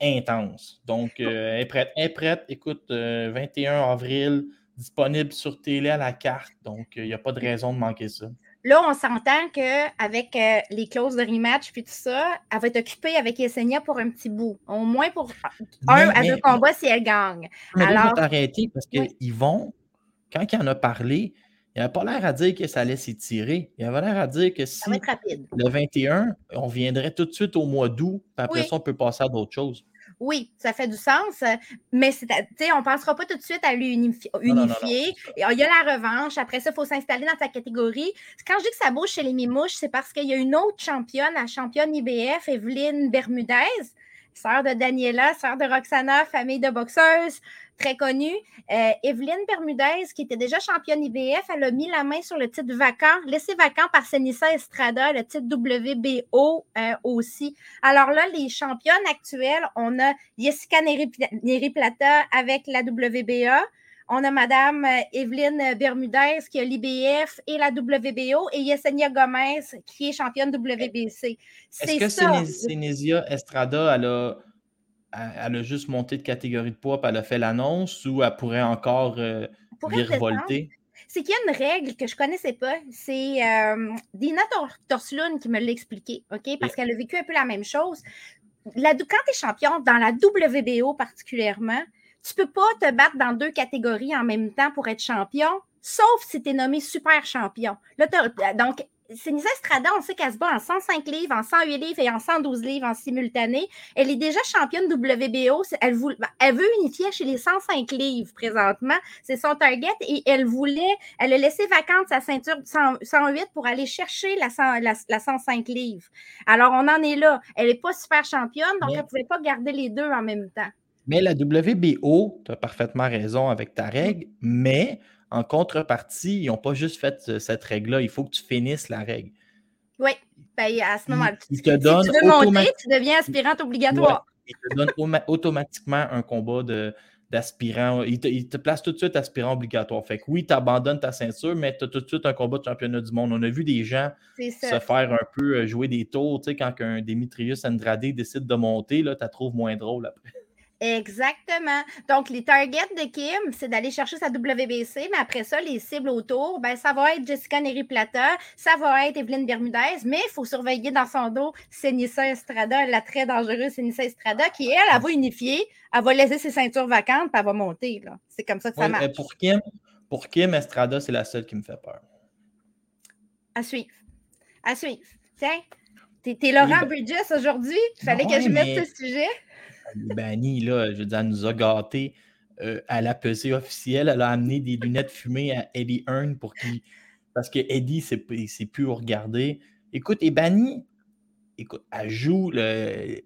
intense. Donc, elle est prête. Écoute, 21 avril, disponible sur télé à la carte. Donc, il n'y a pas de raison de manquer ça. Là, on s'entend qu'avec les clauses de rematch puis tout ça, elle va être occupée avec Yesenia pour un petit bout. Au moins pour deux combats si elle gagne. Alors, je vais t'arrêter parce que Yvon, quand il en a parlé, il n'avait pas l'air à dire que ça allait s'étirer. Il avait l'air à dire que si le 21, on viendrait tout de suite au mois d'août, puis après ça, on peut passer à d'autres choses. Oui, ça fait du sens, mais on ne pensera pas tout de suite à l'unifier. Non. Il y a la revanche. Après ça, il faut s'installer dans sa catégorie. Quand je dis que ça bouge chez les Mimouches, c'est parce qu'il y a une autre championne, la championne IBF, Evelin Bermúdez, sœur de Daniela, sœur de Roxana, famille de boxeuses, très connue. Evelin Bermúdez, qui était déjà championne IBF, elle a mis la main sur le titre vacant, laissé vacant par Seniesa Estrada, le titre WBO aussi. Alors là, les championnes actuelles, on a Jessica Nery Plata avec la WBA. On a Madame Evelin Bermúdez qui a l'IBF et la WBO et Yesenia Gomez qui est championne WBC. Seniesa Estrada, elle a juste monté de catégorie de poids puis elle a fait l'annonce ou elle pourrait encore virevolter? C'est qu'il y a une règle que je ne connaissais pas. C'est Dina Torslund qui me l'a expliqué, okay? Parce qu'elle a vécu un peu la même chose. Quand tu es champion, dans la WBO particulièrement, tu ne peux pas te battre dans deux catégories en même temps pour être champion, sauf si tu es nommé super champion. Là, donc, Seniesa Estrada, on sait qu'elle se bat en 105 livres, en 108 livres et en 112 livres en simultané. Elle est déjà championne WBO. Elle veut unifier chez les 105 livres présentement. C'est son target et elle a laissé vacante sa ceinture 108 pour aller chercher la 105 livres. Alors, on en est là. Elle n'est pas super championne, donc elle ne pouvait pas garder les deux en même temps. Mais la WBO, tu as parfaitement raison avec ta règle, mais en contrepartie, ils n'ont pas juste fait cette règle-là. Il faut que tu finisses la règle. Oui, ben, à ce moment-là, si tu veux monter, tu deviens aspirante obligatoire. Ouais, ils te donnent automatiquement un combat d'aspirant. Ils te placent tout de suite aspirant obligatoire. Fait que oui, tu abandonnes ta ceinture, mais tu as tout de suite un combat de championnat du monde. On a vu des gens se faire un peu jouer des tours. Tu sais, quand un Demetrius Andrade décide de monter, tu la trouves moins drôle après. Exactement. Donc, les targets de Kim, c'est d'aller chercher sa WBC, mais après ça, les cibles autour, ça va être Jessica Nery Plata, ça va être Evelin Bermúdez, mais il faut surveiller dans son dos Seniesa Estrada, la très dangereuse Seniesa Estrada, qui, elle va unifier, elle va laisser ses ceintures vacantes, puis elle va monter. Là. C'est comme ça que ça marche. Pour Kim, Estrada, c'est la seule qui me fait peur. À suivre. Tiens, t'es Laurent Bridges aujourd'hui, il fallait que je mette ce sujet. Ebanie, là, je veux dire, elle nous a gâtés à la pesée officielle. Elle a amené des lunettes fumées à Eddie Hearn parce que Eddie, c'est plus regarder. Écoute, Ebanie, elle joue, je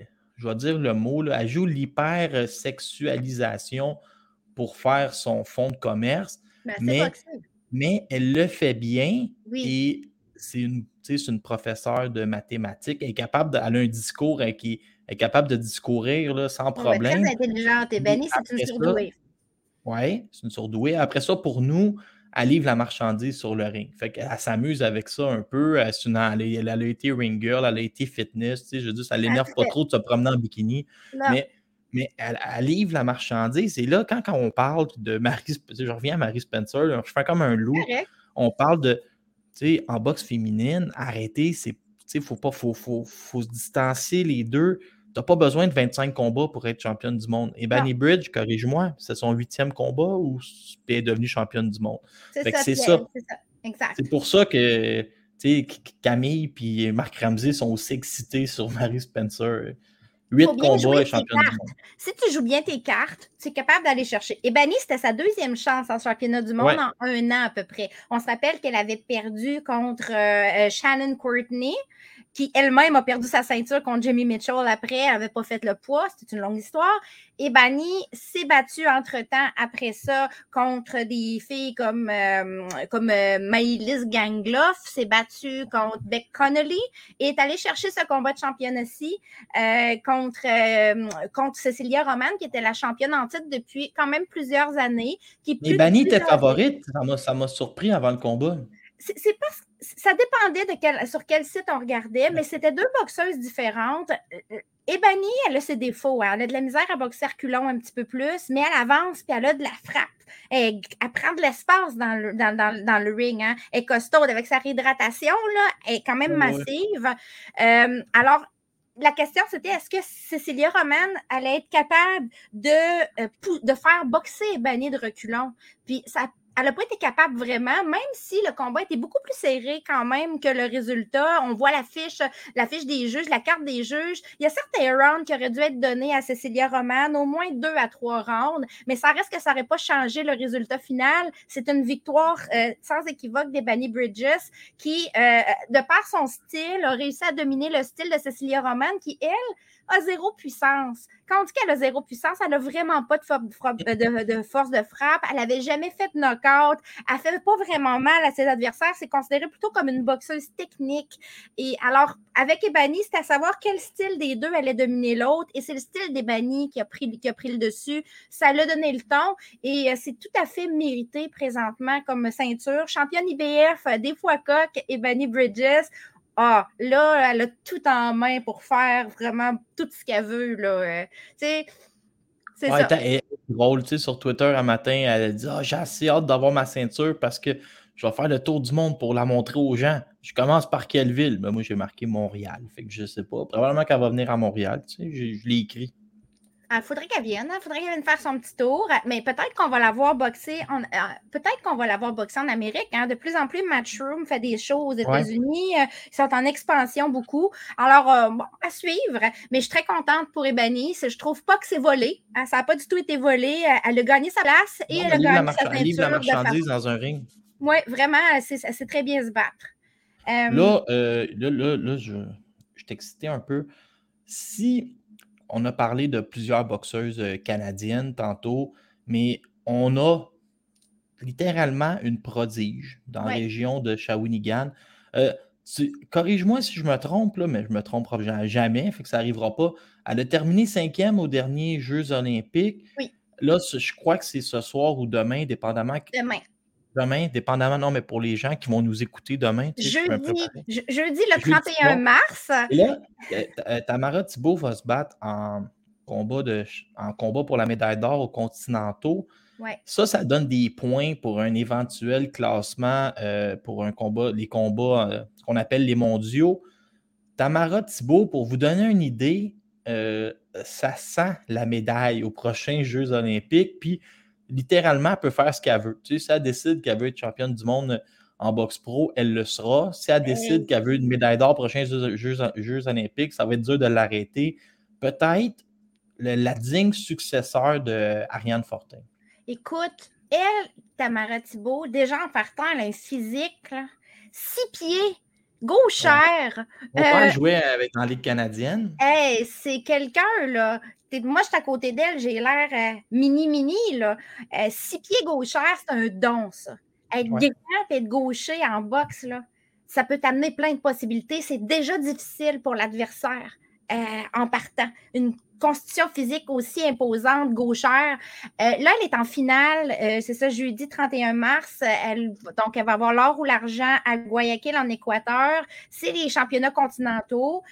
vais dire le mot, là, elle joue l'hypersexualisation pour faire son fonds de commerce. Mais elle le fait bien et c'est une professeure de mathématiques. Elle a un discours est capable de discourir là, sans problème. Très intelligente, Ebanie, c'est une surdouée. Oui, c'est une surdouée. Après ça, pour nous, elle livre la marchandise sur le ring. Fait qu'elle s'amuse avec ça un peu. Elle a été ring girl, elle a été fitness. Je veux dire, ça l'énerve pas trop de se promener en bikini. Non. Mais mais elle livre la marchandise. Et là, quand on parle de Marie... Je reviens à Mary Spencer, je fais comme un loup. Correct. On parle de, tu sais, en boxe féminine, arrêter, c'est, tu sais, faut se distancer les deux. T'as pas besoin de 25 combats pour être championne du monde. Et Ebanie Bridges, corrige-moi, c'est son 8e combat ou elle est devenue championne du monde? C'est ça. Exact. C'est pour ça que, tu sais, Camille et Marc Ramsey sont aussi excités sur Mary Spencer. 8 combats et championne du monde. Si tu joues bien tes cartes, tu es capable d'aller chercher. Ebanie, c'était sa 2e chance en championnat du monde en 1 an à peu près. On se rappelle qu'elle avait perdu contre Shannon Courtney, qui elle-même a perdu sa ceinture contre Jimmy Mitchell après, elle n'avait pas fait le poids, c'était une longue histoire. Ebanie s'est battue entre-temps après ça contre des filles comme Maëlys Gangloff, s'est battue contre Bec Connolly et est allée chercher ce combat de championne-ci contre Cecilia Roman, qui était la championne en titre depuis quand même plusieurs années. Mais Ebanie était favorite, ça m'a surpris avant le combat. C'est parce que ça dépendait sur quel site on regardait, mais c'était 2 boxeuses différentes. Ebanie, elle a ses défauts. Hein. Elle a de la misère à boxer reculons un petit peu plus, mais elle avance puis elle a de la frappe. Elle prend de l'espace dans le ring. Hein. Elle est costaude avec sa réhydratation. Là, elle est quand même massive. Alors, la question, c'était, est-ce que Cecilia Roman allait être capable de faire boxer Ebanie de reculons? Puis ça elle n'a pas été capable vraiment, même si le combat était beaucoup plus serré quand même que le résultat. On voit la fiche des juges, la carte des juges. Il y a certains rounds qui auraient dû être donnés à Cecilia Roman, au moins 2 à 3 rounds, mais ça reste que ça n'aurait pas changé le résultat final. C'est une victoire sans équivoque d'Ebanie Bridges qui, de par son style, a réussi à dominer le style de Cecilia Roman qui, elle, a 0 puissance. Quand on dit qu'elle a 0 puissance, elle n'a vraiment pas de force de frappe. Elle n'avait jamais fait de knockout. Elle ne fait pas vraiment mal à ses adversaires. C'est considéré plutôt comme une boxeuse technique. Et alors, avec Ebanie, c'est à savoir quel style des deux allait dominer l'autre. Et c'est le style d'Ebanie qui a pris le dessus. Ça l'a donné le ton. Et c'est tout à fait mérité présentement comme ceinture. Championne IBF, des fois coq, Ebanie Bridges. Ah, là, elle a tout en main pour faire vraiment tout ce qu'elle veut, là. Tu sais, c'est ça. Elle est drôle, tu sais, sur Twitter, un matin, elle dit « Ah, j'ai assez hâte d'avoir ma ceinture parce que je vais faire le tour du monde pour la montrer aux gens. Je commence par quelle ville? » Ben, moi, j'ai marqué Montréal, fait que je sais pas. Probablement qu'elle va venir à Montréal, tu sais, je l'ai écrit. Il faudrait qu'elle vienne, faire son petit tour, mais peut-être qu'on va la voir boxer en Amérique. Hein. De plus en plus, Matchroom fait des shows aux États-Unis. Ils sont en expansion beaucoup. Alors, à suivre. Mais je suis très contente pour Ebanie. Je trouve pas que c'est volé. Hein. Ça n'a pas du tout été volé. Elle a gagné sa place et elle a gagné sa ceinture. Elle livre la marchandise dans un ring. Oui, vraiment, c'est très bien se battre. Là, je t'excitais un peu. Si... On a parlé de plusieurs boxeuses canadiennes tantôt, mais on a littéralement une prodige dans la région de Shawinigan. Corrige-moi si je me trompe, là, mais je me trompe jamais, fait que ça n'arrivera pas. Elle a terminé 5e aux derniers Jeux olympiques. Oui. Là, je crois que c'est ce soir ou demain, dépendamment... Demain, dépendamment, non, mais pour les gens qui vont nous écouter demain. Jeudi, le 31 mars. Et là, Tamara Thibault va se battre en combat pour la médaille d'or aux continentaux. Ouais. Ça donne des points pour un éventuel classement pour un combat, les combats qu'on appelle les mondiaux. Tamara Thibault, pour vous donner une idée, ça sent la médaille aux prochains Jeux olympiques, puis littéralement, elle peut faire ce qu'elle veut. Tu sais, si elle décide qu'elle veut être championne du monde en boxe pro, elle le sera. Si elle décide qu'elle veut une médaille d'or aux prochains Jeux olympiques, ça va être dur de l'arrêter. Peut-être la digne successeur d'Ariane Fortin. Écoute, Tamara Thibault, déjà en partant, elle a un physique, là, 6 pieds. Gauchère. On peut jouer dans la Ligue canadienne. Hey, c'est quelqu'un, là. Moi, je suis à côté d'elle, j'ai l'air mini-mini, là. 6 pieds gauchère, c'est un don, ça. Être grand et être gaucher en boxe, là, ça peut t'amener plein de possibilités. C'est déjà difficile pour l'adversaire en partant. Une constitution physique aussi imposante, gauchère. Là, elle est en finale, c'est ça, jeudi 31 mars. Elle va avoir l'or ou l'argent à Guayaquil, en Équateur. C'est les championnats continentaux.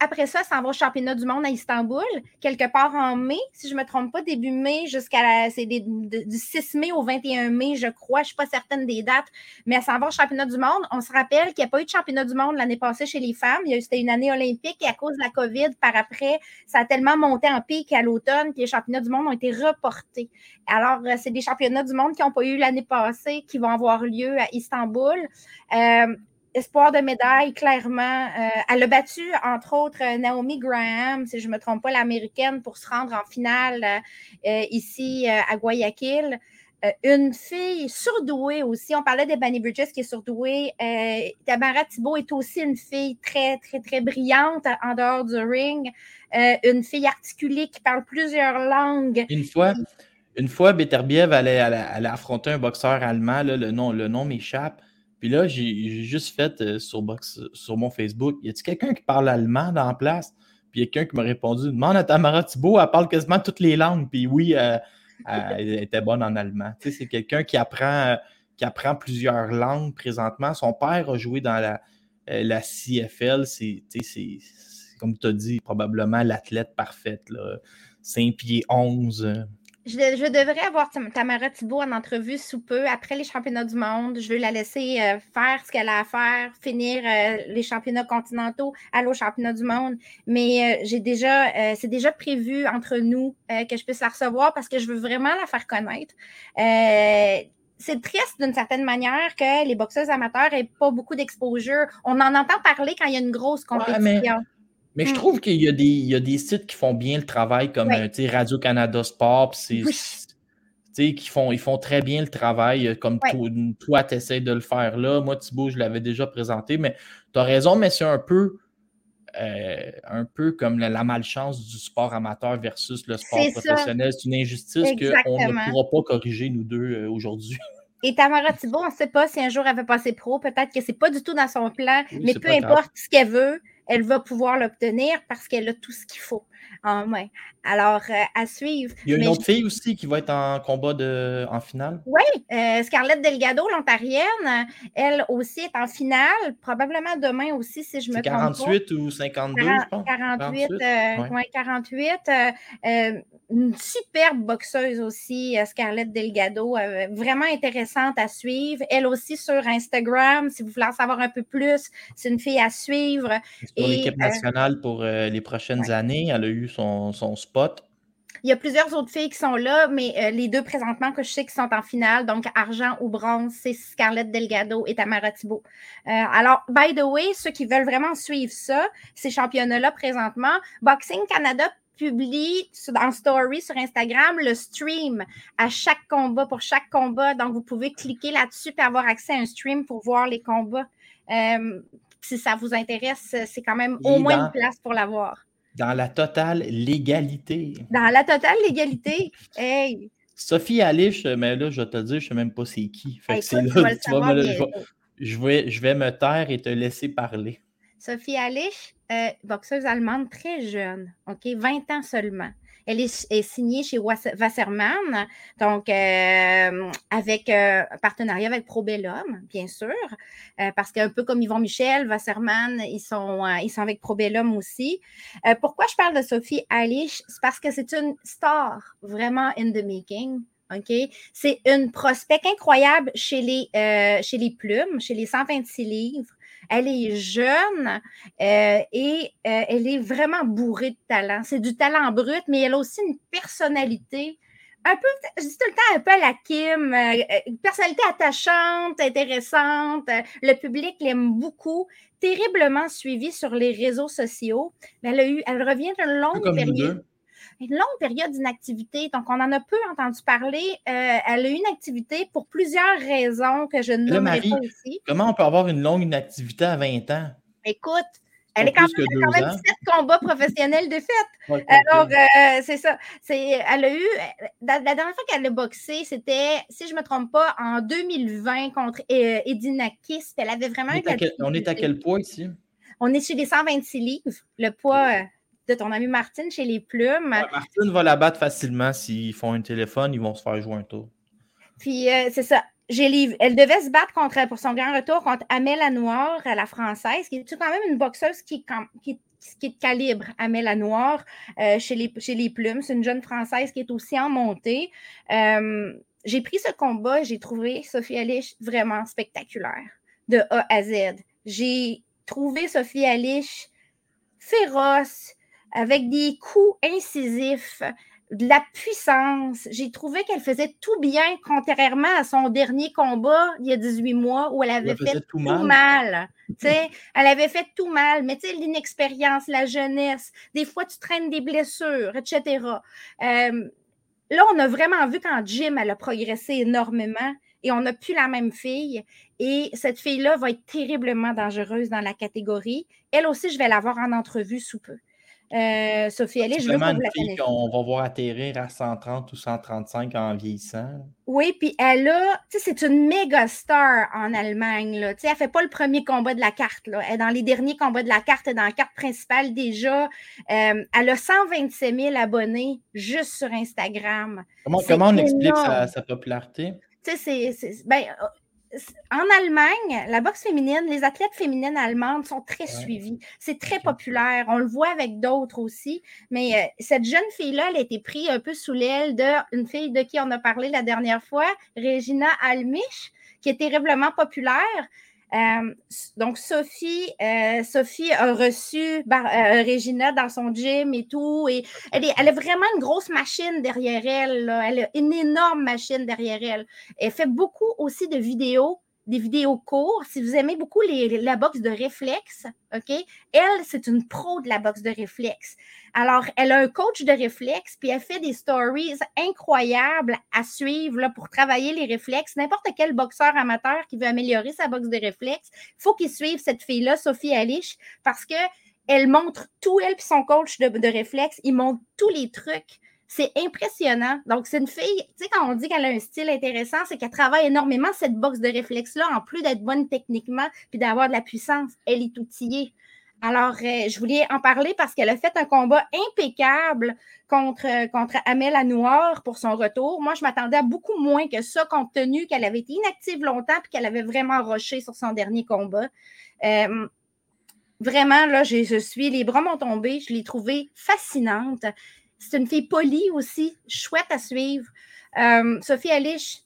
Après ça, elle s'en va au championnat du monde à Istanbul, quelque part en mai, si je ne me trompe pas, début mai du 6 mai au 21 mai, je crois. Je ne suis pas certaine des dates, mais elle s'en va au championnat du monde. On se rappelle qu'il n'y a pas eu de championnat du monde l'année passée chez les femmes. C'était une année olympique et à cause de la COVID, par après, ça a tellement monté en pic à l'automne que les championnats du monde ont été reportés. Alors, c'est des championnats du monde qui n'ont pas eu l'année passée qui vont avoir lieu à Istanbul. Espoir de médaille, clairement. Elle a battu, entre autres, Naomi Graham, si je ne me trompe pas, l'Américaine, pour se rendre en finale ici à Guayaquil. Une fille surdouée aussi. On parlait d'Ebanie Bridges qui est surdouée. Tamara Thibault est aussi une fille très, très, très brillante en dehors du ring. Une fille articulée qui parle plusieurs langues. Une fois, Beterbiev allait affronter un boxeur allemand. Là, le nom m'échappe. Puis là, j'ai juste fait sur mon Facebook, y a-t-il quelqu'un qui parle allemand dans la place? Puis il y a quelqu'un qui m'a répondu, demande à Tamara Thibault, elle parle quasiment toutes les langues. Puis oui, elle était bonne en allemand. Tu sais, c'est quelqu'un qui apprend plusieurs langues présentement. Son père a joué dans la CFL. C'est comme tu as dit, probablement l'athlète parfaite. 5 pieds 11. Je devrais avoir Tamara Thibault en entrevue sous peu, après les championnats du monde. Je vais la laisser faire ce qu'elle a à faire, finir les championnats continentaux, aller aux championnats du monde. Mais c'est déjà prévu entre nous que je puisse la recevoir parce que je veux vraiment la faire connaître. C'est triste d'une certaine manière que les boxeuses amateurs n'aient pas beaucoup d'exposure. On en entend parler quand il y a une grosse compétition. Ouais, mais je trouve qu'il y a des sites qui font bien le travail, comme oui. Radio-Canada Sport, puis ils font très bien le travail, comme oui. Toi, tu essaies de le faire là. Moi, Thibault, je l'avais déjà présenté, mais tu as raison, mais c'est un peu comme la malchance du sport amateur versus le sport professionnel. C'est une injustice qu'on ne pourra pas corriger, nous deux, aujourd'hui. Et Tamara Thibault, on ne sait pas si un jour elle va passer pro, peut-être que ce n'est pas du tout dans son plan, oui, mais peu importe ce qu'elle veut, elle va pouvoir l'obtenir parce qu'elle a tout ce qu'il faut en main. Alors, à suivre. Il y a une autre fille aussi qui va être en combat en finale. Oui, Scarlett Delgado, l'Ontarienne, elle aussi est en finale, probablement demain aussi, si je me trompe pas. 48 ou 52, je pense. 48. Une superbe boxeuse aussi, Scarlett Delgado, vraiment intéressante à suivre. Elle aussi sur Instagram, si vous voulez en savoir un peu plus, c'est une fille à suivre. C'est pour l'équipe nationale pour les prochaines années. Elle a eu son spot. Il y a plusieurs autres filles qui sont là, mais les deux présentement que je sais qui sont en finale, donc argent ou bronze, c'est Scarlett Delgado et Tamara Thibault. Alors, by the way, ceux qui veulent vraiment suivre ça, ces championnats-là présentement, Boxing Canada publie en story sur Instagram le stream à chaque combat, pour chaque combat. Donc, vous pouvez cliquer là-dessus et avoir accès à un stream pour voir les combats. Si ça vous intéresse, c'est quand même au moins une place pour l'avoir. Dans la totale légalité. Hey! Sophie Alisch, mais là, je vais te le dire, je ne sais même pas c'est qui. Fait que écoute, je vais me taire et te laisser parler. Sophie Alisch, boxeuse allemande très jeune, OK, 20 ans seulement. Elle est signée chez Wasserman, donc avec un partenariat avec Probellum, bien sûr, parce qu'un peu comme Yvon Michel, Wasserman, ils sont avec Probellum aussi. Pourquoi je parle de Sophie Alisch? C'est parce que c'est une star vraiment in the making. Okay. C'est une prospect incroyable chez les plumes, chez les 126 livres. Elle est jeune et elle est vraiment bourrée de talent. C'est du talent brut, mais elle a aussi une personnalité un peu, je dis tout le temps un peu à la Kim, une personnalité attachante, intéressante. Le public l'aime beaucoup, terriblement suivie sur les réseaux sociaux. Mais elle revient d'une longue période. Une longue période d'inactivité, donc on en a peu entendu parler. Elle a une activité pour plusieurs raisons que je ne nommerai pas ici. Comment on peut avoir une longue inactivité à 20 ans? Écoute, elle est quand même 17 combats professionnels de fait. Okay. Alors, c'est ça. Elle a eu... La dernière fois qu'elle a boxé, c'était, si je ne me trompe pas, en 2020 contre Edina Kiss. Elle avait vraiment... On est à quel poids ici? On est chez les 126 livres. Le poids... de ton amie Martine chez Les Plumes. Ouais, Martine va la battre facilement. S'ils font un téléphone, ils vont se faire jouer un tour. Puis, c'est ça. Elle devait se battre pour son grand retour contre Amel Lanoir, la française, qui est quand même une boxeuse qui est de calibre. Amel Lanoir, chez les Plumes, c'est une jeune française qui est aussi en montée. J'ai pris ce combat, j'ai trouvé Sophie Alisch vraiment spectaculaire, de A à Z. J'ai trouvé Sophie Alisch féroce, avec des coups incisifs, de la puissance. J'ai trouvé qu'elle faisait tout bien, contrairement à son dernier combat il y a 18 mois où elle avait fait tout mal. Elle avait fait tout mal, mais l'inexpérience, la jeunesse, des fois tu traînes des blessures, etc. Là, on a vraiment vu qu'en gym, elle a progressé énormément et on n'a plus la même fille. Et cette fille-là va être terriblement dangereuse dans la catégorie. Elle aussi, je vais la voir en entrevue sous peu. Sophie Alisch, je veux qu'on vous la connaisse. On va voir atterrir à 130 ou 135 en vieillissant. Oui, puis elle a, c'est une méga star en Allemagne. Là. Elle ne fait pas le premier combat de la carte. Là. Elle est dans les derniers combats de la carte, elle est dans la carte principale déjà. Elle a 127 000 abonnés juste sur Instagram. Comment on explique sa popularité? En Allemagne, la boxe féminine, les athlètes féminines allemandes sont très suivies. C'est très populaire. On le voit avec d'autres aussi. Mais cette jeune fille-là, elle a été prise un peu sous l'aile d'une fille de qui on a parlé la dernière fois, Regina Allmich, qui est terriblement populaire. Donc, Sophie a reçu Regina dans son gym et tout. Et elle a vraiment une grosse machine derrière elle. Là. Elle a une énorme machine derrière elle. Elle fait beaucoup aussi de vidéos, des vidéos courtes. Si vous aimez beaucoup la boxe de réflexe, OK? Elle, c'est une pro de la boxe de réflexe. Alors, elle a un coach de réflexe, puis elle fait des stories incroyables à suivre là, pour travailler les réflexes. N'importe quel boxeur amateur qui veut améliorer sa boxe de réflexe, il faut qu'il suive cette fille-là, Sophie Alisch, parce qu'elle montre tout, elle puis son coach de réflexe, ils montrent tous les trucs. C'est impressionnant. Donc, c'est une fille, tu sais, quand on dit qu'elle a un style intéressant, c'est qu'elle travaille énormément cette boxe de réflexe-là, en plus d'être bonne techniquement puis d'avoir de la puissance. Elle est outillée. Alors, je voulais en parler parce qu'elle a fait un combat impeccable contre Amel Lanoir pour son retour. Moi, je m'attendais à beaucoup moins que ça, compte tenu qu'elle avait été inactive longtemps puis qu'elle avait vraiment rushé sur son dernier combat. Vraiment, là, les bras m'ont tombé. Je l'ai trouvée fascinante. C'est une fille polie aussi, chouette à suivre. Sophie Alisch,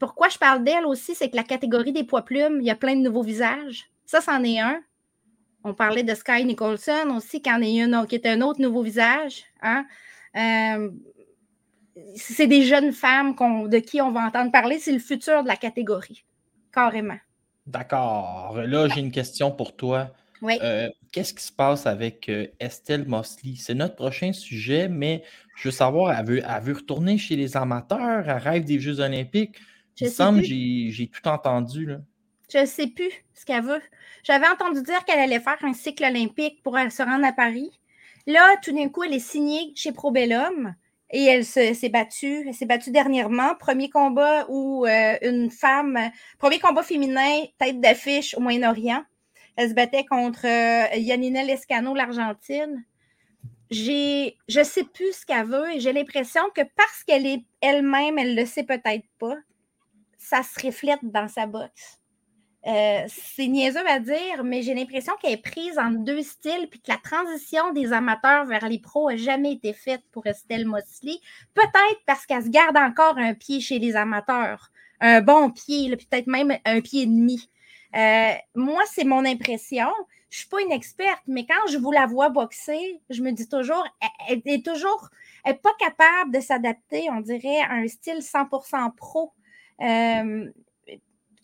pourquoi je parle d'elle aussi, c'est que la catégorie des poids plumes, il y a plein de nouveaux visages. Ça, c'en est un. On parlait de Sky Nicolson aussi, qui est un autre nouveau visage. Hein? C'est des jeunes femmes de qui on va entendre parler. C'est le futur de la catégorie, carrément. D'accord. Là, j'ai une question pour toi. Oui. Qu'est-ce qui se passe avec Estelle Mosley? C'est notre prochain sujet, mais je veux savoir, elle veut retourner chez les amateurs, elle rêve des Jeux olympiques. J'ai tout entendu. Là. Je ne sais plus ce qu'elle veut. J'avais entendu dire qu'elle allait faire un cycle olympique pour se rendre à Paris. Là, tout d'un coup, elle est signée chez Pro-Bellum et elle s'est battue dernièrement. Premier combat où une femme, premier combat féminin, tête d'affiche au Moyen-Orient. Elle se battait contre Yanina Lescano, l'Argentine. Je ne sais plus ce qu'elle veut et j'ai l'impression que parce qu'elle est elle-même, elle ne le sait peut-être pas, ça se reflète dans sa boxe. C'est niaiseux à dire, mais j'ai l'impression qu'elle est prise entre deux styles puis que la transition des amateurs vers les pros n'a jamais été faite pour Estelle Mosley. Peut-être parce qu'elle se garde encore un pied chez les amateurs, un bon pied, là, peut-être même un pied et demi. Moi, c'est mon impression. Je ne suis pas une experte, mais quand je vous la vois boxer, je me dis toujours, elle n'est pas capable de s'adapter, on dirait, à un style 100% pro.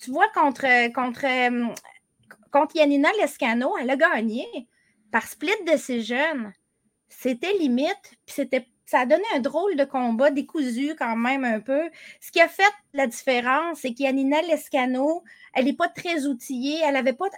Tu vois, contre Yanina Lescano, elle a gagné par split de ses jeunes. C'était limite, puis ça a donné un drôle de combat, décousu quand même un peu. Ce qui a fait la différence, c'est qu'Yanina Lescano, elle n'est pas très outillée, elle n'avait pas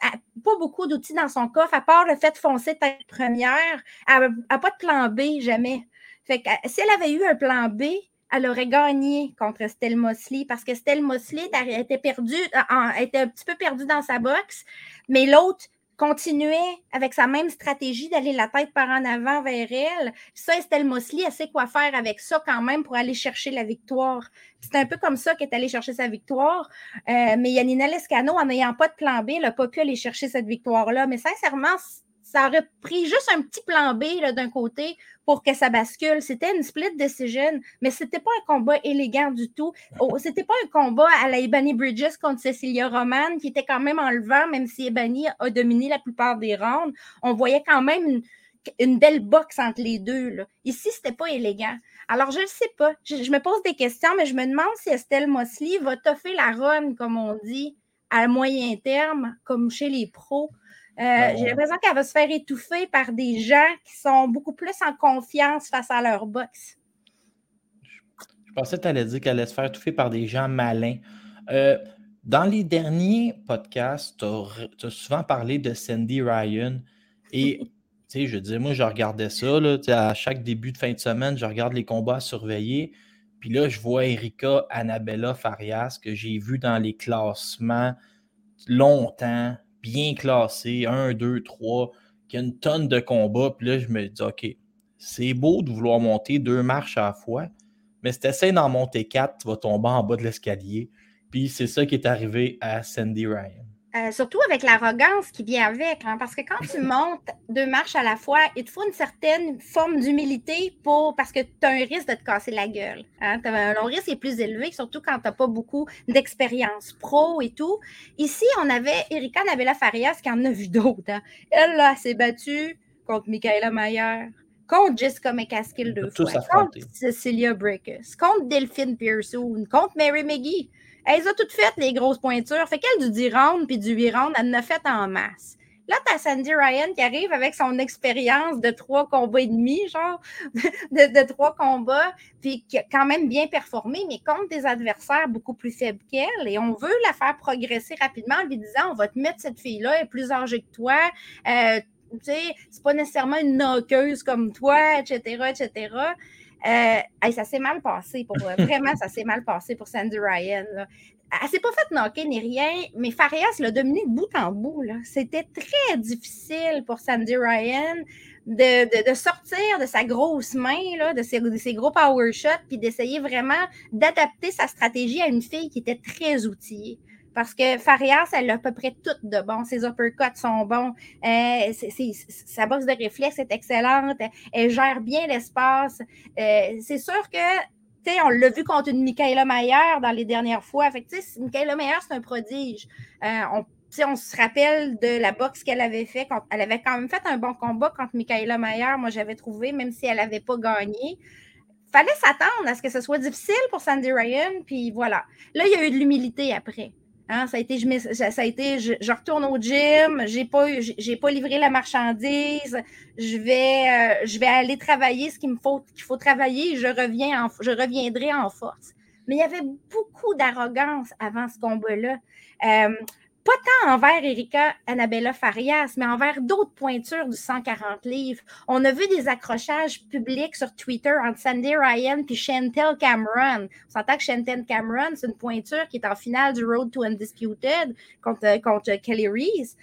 beaucoup d'outils dans son coffre, à part le fait de foncer tête première, elle n'a pas de plan B, jamais. Fait que, si elle avait eu un plan B, elle aurait gagné contre Estelle Mosley, parce que Estelle Mosley était un petit peu perdue dans sa boxe, mais l'autre continuait avec sa même stratégie d'aller la tête par en avant vers elle. Ça, Estelle Mosley, elle sait quoi faire avec ça quand même pour aller chercher la victoire. Puis c'est un peu comme ça qu'elle est allée chercher sa victoire. Mais Yanina Lescano, en n'ayant pas de plan B, elle n'a pas pu aller chercher cette victoire-là. Mais sincèrement, ça aurait pris juste un petit plan B là, d'un côté pour que ça bascule. C'était une split decision, mais c'était pas un combat élégant du tout. Oh, c'était pas un combat à la Ebanie Bridges contre Cecilia Roman, qui était quand même enlevant, même si Ebanie a dominé la plupart des rounds. On voyait quand même une belle boxe entre les deux. Là. Ici, c'était pas élégant. Alors, je ne sais pas. Je me pose des questions, mais je me demande si Estelle Mosley va toffer la run, comme on dit, à moyen terme, comme chez les pros. J'ai l'impression qu'elle va se faire étouffer par des gens qui sont beaucoup plus en confiance face à leur boxe. Je pensais que tu allais dire qu'elle allait se faire étouffer par des gens malins. Dans les derniers podcasts, tu as souvent parlé de Sandy Ryan. Et, tu sais, je dis, moi, je regardais ça. Là, à chaque début de fin de semaine, je regarde les combats à surveiller. Puis là, je vois Erica Anabella Farías, que j'ai vu dans les classements longtemps. Bien classé, 1, 2, 3, qui a une tonne de combats. Puis là, je me dis, OK, c'est beau de vouloir monter 2 marches à la fois, mais si tu essaies d'en monter 4, tu vas tomber en bas de l'escalier. Puis c'est ça qui est arrivé à Sandy Ryan. Surtout avec l'arrogance qui vient avec, hein, parce que quand tu montes 2 marches à la fois, il te faut une certaine forme d'humilité parce que tu as un risque de te casser la gueule. Hein, le risque est plus élevé, surtout quand tu n'as pas beaucoup d'expérience pro et tout. Ici, on avait Erica Anabella Farías qui en a vu d'autres. Hein. Elle, là, s'est battue contre Mikaela Mayer, contre Jessica McCaskill 2 fois, contre Cecilia Breckus, contre Delphine Pearson, contre Mary McGee. Elles ont toutes fait les grosses pointures. Fait qu'elle, du 10 rounds puis du 8 rounds, elle en a fait en masse. Là, t'as Sandy Ryan qui arrive avec son expérience de 3 combats et demi, genre, de 3 combats, puis qui a quand même bien performé, mais contre des adversaires beaucoup plus faibles qu'elle. Et on veut la faire progresser rapidement en lui disant, on va te mettre cette fille-là, elle est plus âgée que toi, tu sais, c'est pas nécessairement une knoqueuse comme toi, etc., etc., ça s'est mal passé vraiment, ça s'est mal passé pour Sandy Ryan. Là. Elle s'est pas faite knocker ni rien, mais Farías l'a dominé de bout en bout. Là. C'était très difficile pour Sandy Ryan de sortir de sa grosse main, là, de ses gros power shots, puis d'essayer vraiment d'adapter sa stratégie à une fille qui était très outillée. Parce que Farías, elle a à peu près tout de bon. Ses uppercuts sont bons. Sa boxe de réflexe est excellente. Elle gère bien l'espace. C'est sûr que, tu sais, on l'a vu contre une Mikaela Mayer dans les dernières fois. Fait que, tu sais, Mikaela Mayer, c'est un prodige. On se rappelle de la boxe qu'elle avait fait. Elle avait quand même fait un bon combat contre Mikaela Mayer. Moi, j'avais trouvé, même si elle n'avait pas gagné. Fallait s'attendre à ce que ce soit difficile pour Sandy Ryan. Puis voilà. Là, il y a eu de l'humilité après. Hein, ça a été, je retourne au gym, j'ai pas livré la marchandise, je vais aller travailler ce qu'il faut travailler, je reviendrai en force. Mais il y avait beaucoup d'arrogance avant ce combat-là. Pas tant envers Erica Anabella Farías, mais envers d'autres pointures du 140 livres. On a vu des accrochages publics sur Twitter entre Sandy Ryan et Chantel Cameron. On s'entend que Chantel Cameron, c'est une pointure qui est en finale du Road to Undisputed contre Kelly Reese.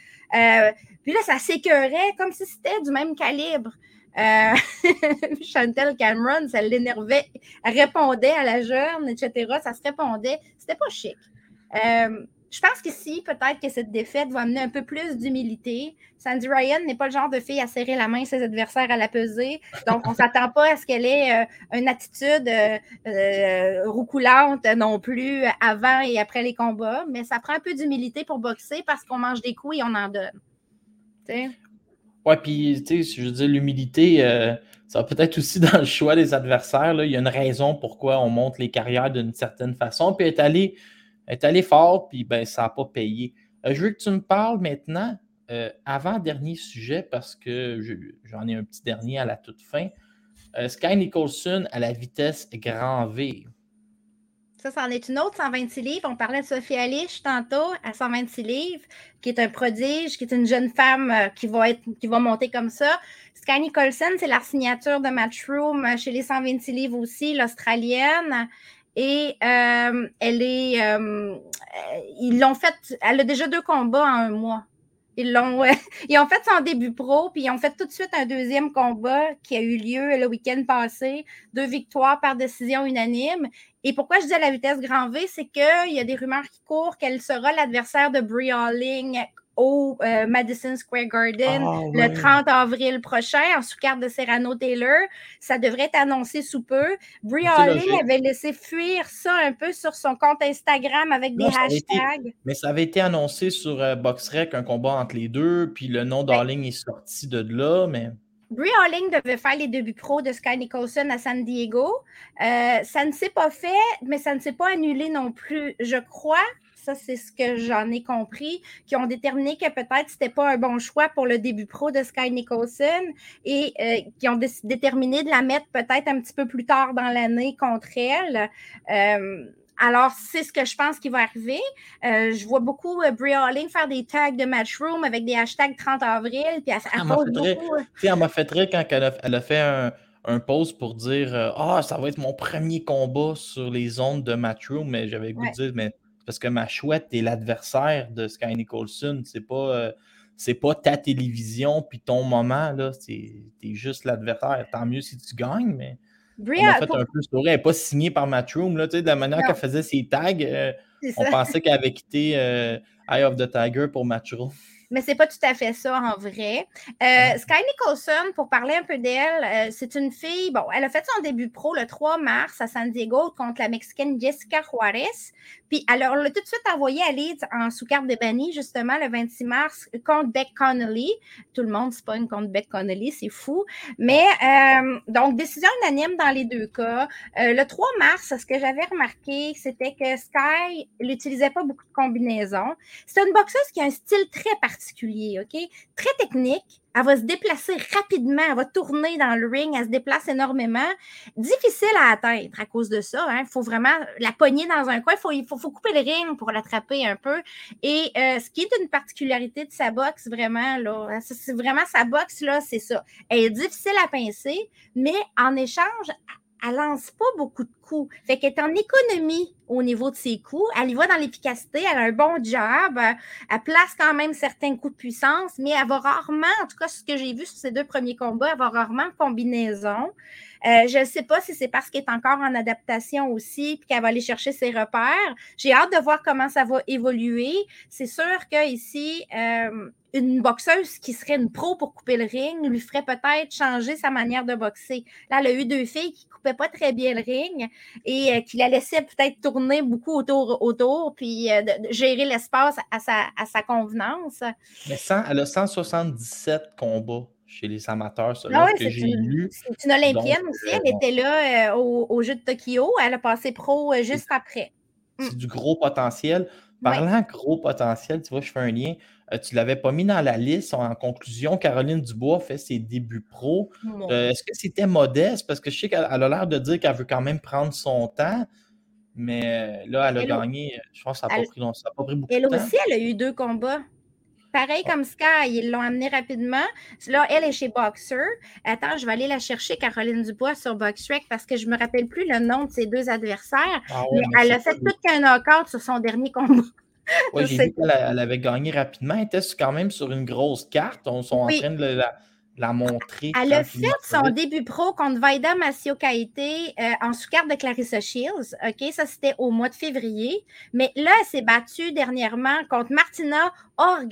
Puis là, ça s'écœurait comme si c'était du même calibre. Chantel Cameron, ça l'énervait. Elle répondait à la jeune, etc. Ça se répondait. C'était pas chic. Je pense qu'ici, peut-être que cette défaite va amener un peu plus d'humilité. Sandy Ryan n'est pas le genre de fille à serrer la main de ses adversaires à la pesée. Donc, on ne s'attend pas à ce qu'elle ait une attitude roucoulante non plus avant et après les combats. Mais ça prend un peu d'humilité pour boxer parce qu'on mange des coups et on en donne. Oui, puis, tu sais, je veux dire, l'humilité, ça va peut-être aussi dans le choix des adversaires. Là. Il y a une raison pourquoi on monte les carrières d'une certaine façon. Puis, est allé fort, puis ben, ça n'a pas payé. Je veux que tu me parles maintenant, avant-dernier sujet, parce que j'en ai un petit dernier à la toute fin. Sky Nicolson à la vitesse grand V. Ça en est une autre, 126 livres. On parlait de Sophie Alisch tantôt, à 126 livres, qui est un prodige, qui est une jeune femme qui va monter comme ça. Sky Nicolson, c'est la signature de Matchroom chez les 126 livres aussi, l'Australienne. Et ils l'ont fait, elle a déjà 2 combats en 1 mois. Ils ont fait son début pro, puis ils ont fait tout de suite un deuxième combat qui a eu lieu le week-end passé. 2 victoires par décision unanime. Et pourquoi je dis à la vitesse grand V, c'est qu'il y a des rumeurs qui courent qu'elle sera l'adversaire de Bree Alling au Madison Square Garden le 30 avril prochain en sous-carte de Serrano-Taylor. Ça devrait être annoncé sous peu. Bree Alling avait laissé fuir ça un peu sur son compte Instagram avec des hashtags. Mais ça avait été annoncé sur BoxRec, un combat entre les deux, puis le nom d'Arling est sorti de là, mais... Bree Alling devait faire les débuts pro de Sky Nicolson à San Diego. Ça ne s'est pas fait, mais ça ne s'est pas annulé non plus, je crois. Ça, c'est ce que j'en ai compris, qui ont déterminé que peut-être c'était pas un bon choix pour le début pro de Sky Nicolson et qui ont déterminé de la mettre peut-être un petit peu plus tard dans l'année contre elle. Alors, c'est ce que je pense qui va arriver. Je vois beaucoup Bree Alling faire des tags de Matchroom avec des hashtags 30 avril. Puis elle m'a fait beaucoup... Elle m'a fait rire quand elle a fait un post pour dire « Ah, ça va être mon premier combat sur les ondes de Matchroom. » Mais j'avais le goût de dire « Mais parce que ma chouette est l'adversaire de Sky Nicolson. C'est pas ta télévision puis ton moment. Là. T'es juste l'adversaire. Tant mieux si tu gagnes, mais... » Bree a fait un peu sourire. Elle n'est pas signée par Matchroom. Là, de la manière qu'elle faisait ses tags, on pensait qu'elle avait quitté Eye of the Tiger pour Matchroom. Mais c'est pas tout à fait ça en vrai. Sky Nicolson, pour parler un peu d'elle, c'est une fille... Bon, elle a fait son début pro le 3 mars à San Diego contre la Mexicaine Jessica Juarez. Puis alors, on l'a tout de suite envoyée aller en sous-carte d'Ebanie, justement, le 26 mars, contre Bec Connolly. Tout le monde spawn contre Bec Connolly, c'est fou. Mais, donc, décision unanime dans les deux cas. Le 3 mars, ce que j'avais remarqué, c'était que Sky n'utilisait pas beaucoup de combinaisons. C'est une boxeuse qui a un style très particulier, OK? Très technique. Elle va se déplacer rapidement, elle va tourner dans le ring, elle se déplace énormément. Difficile à atteindre à cause de ça. Il faut vraiment la pogner dans un coin, il faut couper le ring pour l'attraper un peu. Et ce qui est une particularité de sa boxe, vraiment, là, c'est vraiment sa boxe, là, c'est ça. Elle est difficile à pincer, mais en échange, elle lance pas beaucoup de coups. Fait qu'elle est en économie au niveau de ses coups. Elle y va dans l'efficacité, elle a un bon jab, elle place quand même certains coups de puissance, mais elle va rarement, en tout cas, ce que j'ai vu sur ses 2 premiers combats, elle va rarement de combinaison. Je ne sais pas si c'est parce qu'elle est encore en adaptation aussi, puis qu'elle va aller chercher ses repères. J'ai hâte de voir comment ça va évoluer. C'est sûr qu'ici... une boxeuse qui serait une pro pour couper le ring lui ferait peut-être changer sa manière de boxer. Là, elle a eu 2 filles qui ne coupaient pas très bien le ring et qui la laissaient peut-être tourner beaucoup autour puis gérer l'espace à sa convenance. Mais elle a 177 combats chez les amateurs, que j'ai lu. C'est une Olympienne aussi. Elle était là aux Jeux de Tokyo. Elle a passé pro juste après. C'est du gros potentiel. Parlant gros potentiel, tu vois, je fais un lien. Tu ne l'avais pas mis dans la liste. En conclusion, Caroline Dubois fait ses débuts pro. Est-ce que c'était modeste? Parce que je sais qu'elle a l'air de dire qu'elle veut quand même prendre son temps. Mais là, elle a gagné. Je pense que ça n'a pas pris beaucoup de temps. Elle aussi, elle a eu 2 combats. Pareil comme Sky, ils l'ont amenée rapidement. Là, elle est chez Boxer. Attends, je vais aller la chercher, Caroline Dubois, sur BoxRec, parce que je ne me rappelle plus le nom de ses 2 adversaires. Mais elle a fait tout qu'un knock-out sur son dernier combat. Oui, j'ai vu qu'elle avait gagné rapidement. Elle était quand même sur une grosse carte. On sont en train de la montrer. Elle a fait son début pro contre Vaida Maciokaite en sous-carte de Clarissa Shields. OK, ça, c'était au mois de février. Mais là, elle s'est battue dernièrement contre Martina Orges,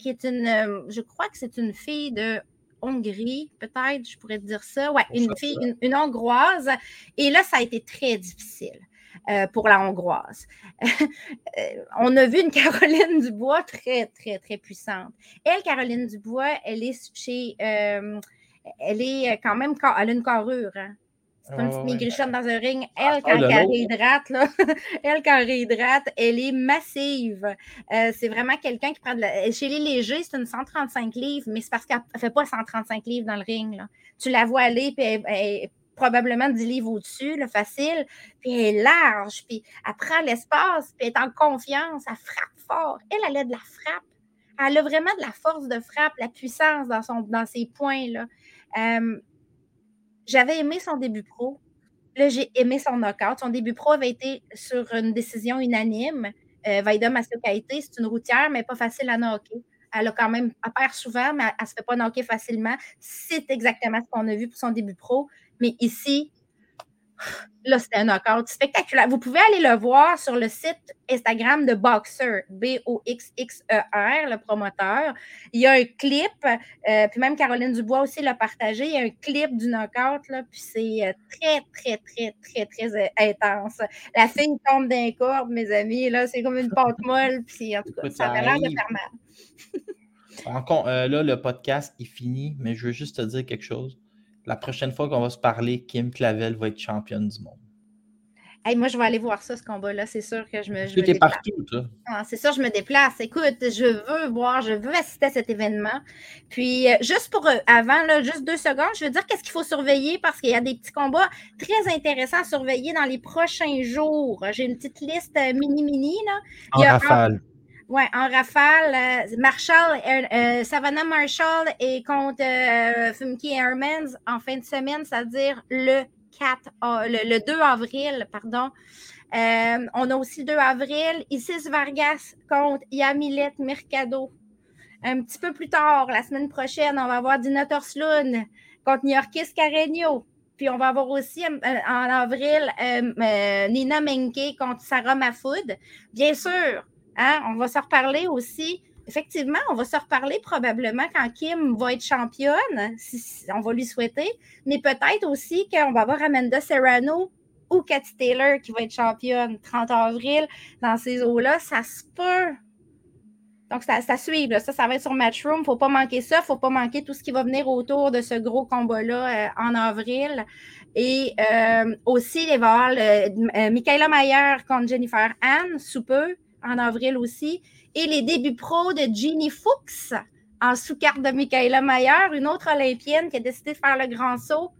qui est je crois que c'est une fille de Hongrie, peut-être, je pourrais te dire ça. Oui, une Hongroise. Et là, ça a été très difficile. Pour la Hongroise. On a vu une Caroline Dubois très, très, très puissante. Elle, Caroline Dubois, elle est chez... elle est quand même... Elle a une carrure, hein? C'est comme une petite maigrichonne dans un ring. Elle, quand elle réhydrate, elle est massive. C'est vraiment quelqu'un qui prend de la... Chez les légers, c'est une 135 livres, mais c'est parce qu'elle ne fait pas 135 livres dans le ring, là. Tu la vois aller, puis elle probablement 10 livres au-dessus, là, facile, puis elle est large, puis elle prend l'espace, puis elle est en confiance, elle frappe fort. Elle a de la frappe. Elle a vraiment de la force de frappe, la puissance dans ses points, là. J'avais aimé son début pro. Là, j'ai aimé son knock-out. Son début pro avait été sur une décision unanime. Vaida Maciokaite, c'est une routière, mais pas facile à knocker. elle a quand même, elle perd souvent, mais elle ne se fait pas knocker facilement. C'est exactement ce qu'on a vu pour son début pro. Mais ici, là, c'était un knockout spectaculaire. Vous pouvez aller le voir sur le site Instagram de Boxer, B-O-X-X-E-R, le promoteur. Il y a un clip, puis même Caroline Dubois aussi l'a partagé, il y a un clip du knockout, là, puis c'est très, très intense. La fille tombe d'un corps, mes amis, là, c'est comme une pâte molle, puis en tout cas, ça avait l'air de faire mal. Là, le podcast est fini, mais je veux juste te dire quelque chose. La prochaine fois qu'on va se parler, Kim Clavel va être championne du monde. Hey, moi, je vais aller voir ça, ce combat-là. C'est sûr que je me déplace. Partout, toi. Ah, c'est sûr, je me déplace. Écoute, je veux assister à cet événement. Puis, juste pour avant, là, juste 2 secondes, je veux dire qu'est-ce qu'il faut surveiller parce qu'il y a des petits combats très intéressants à surveiller dans les prochains jours. J'ai une petite liste mini-mini, là. Oui, en rafale, Savannah Marshall est contre Fumki Hermans en fin de semaine, c'est-à-dire le 2 avril, pardon. On a aussi le 2 avril, Isis Vargas contre Yamilette Mercado. Un petit peu plus tard, la semaine prochaine, on va avoir Dina Torsloon contre Niorkis Carreño. Puis on va avoir aussi en avril Nina Menke contre Sarah Mafoud. Bien sûr, hein, on va se reparler aussi. Effectivement, on va se reparler probablement quand Kim va être championne, si on va lui souhaiter, mais peut-être aussi qu'on va avoir Amanda Serrano ou Cathy Taylor qui va être championne 30 avril dans ces eaux-là. Ça se peut. Donc, ça suit. Là. Ça va être sur Matchroom. Il ne faut pas manquer ça. Il ne faut pas manquer tout ce qui va venir autour de ce gros combat-là en avril. Et aussi, il va y avoir Mikaela Mayer contre Jennifer Anne, sous peu. En avril aussi, et les débuts pro de Jeannie Fuchs en sous-carte de Mikaela Mayer, une autre Olympienne qui a décidé de faire le grand saut.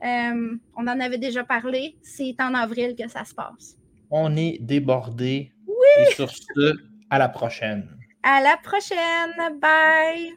On en avait déjà parlé. C'est en avril que ça se passe. On est débordés. Oui! Et sur ce, à la prochaine. À la prochaine. Bye!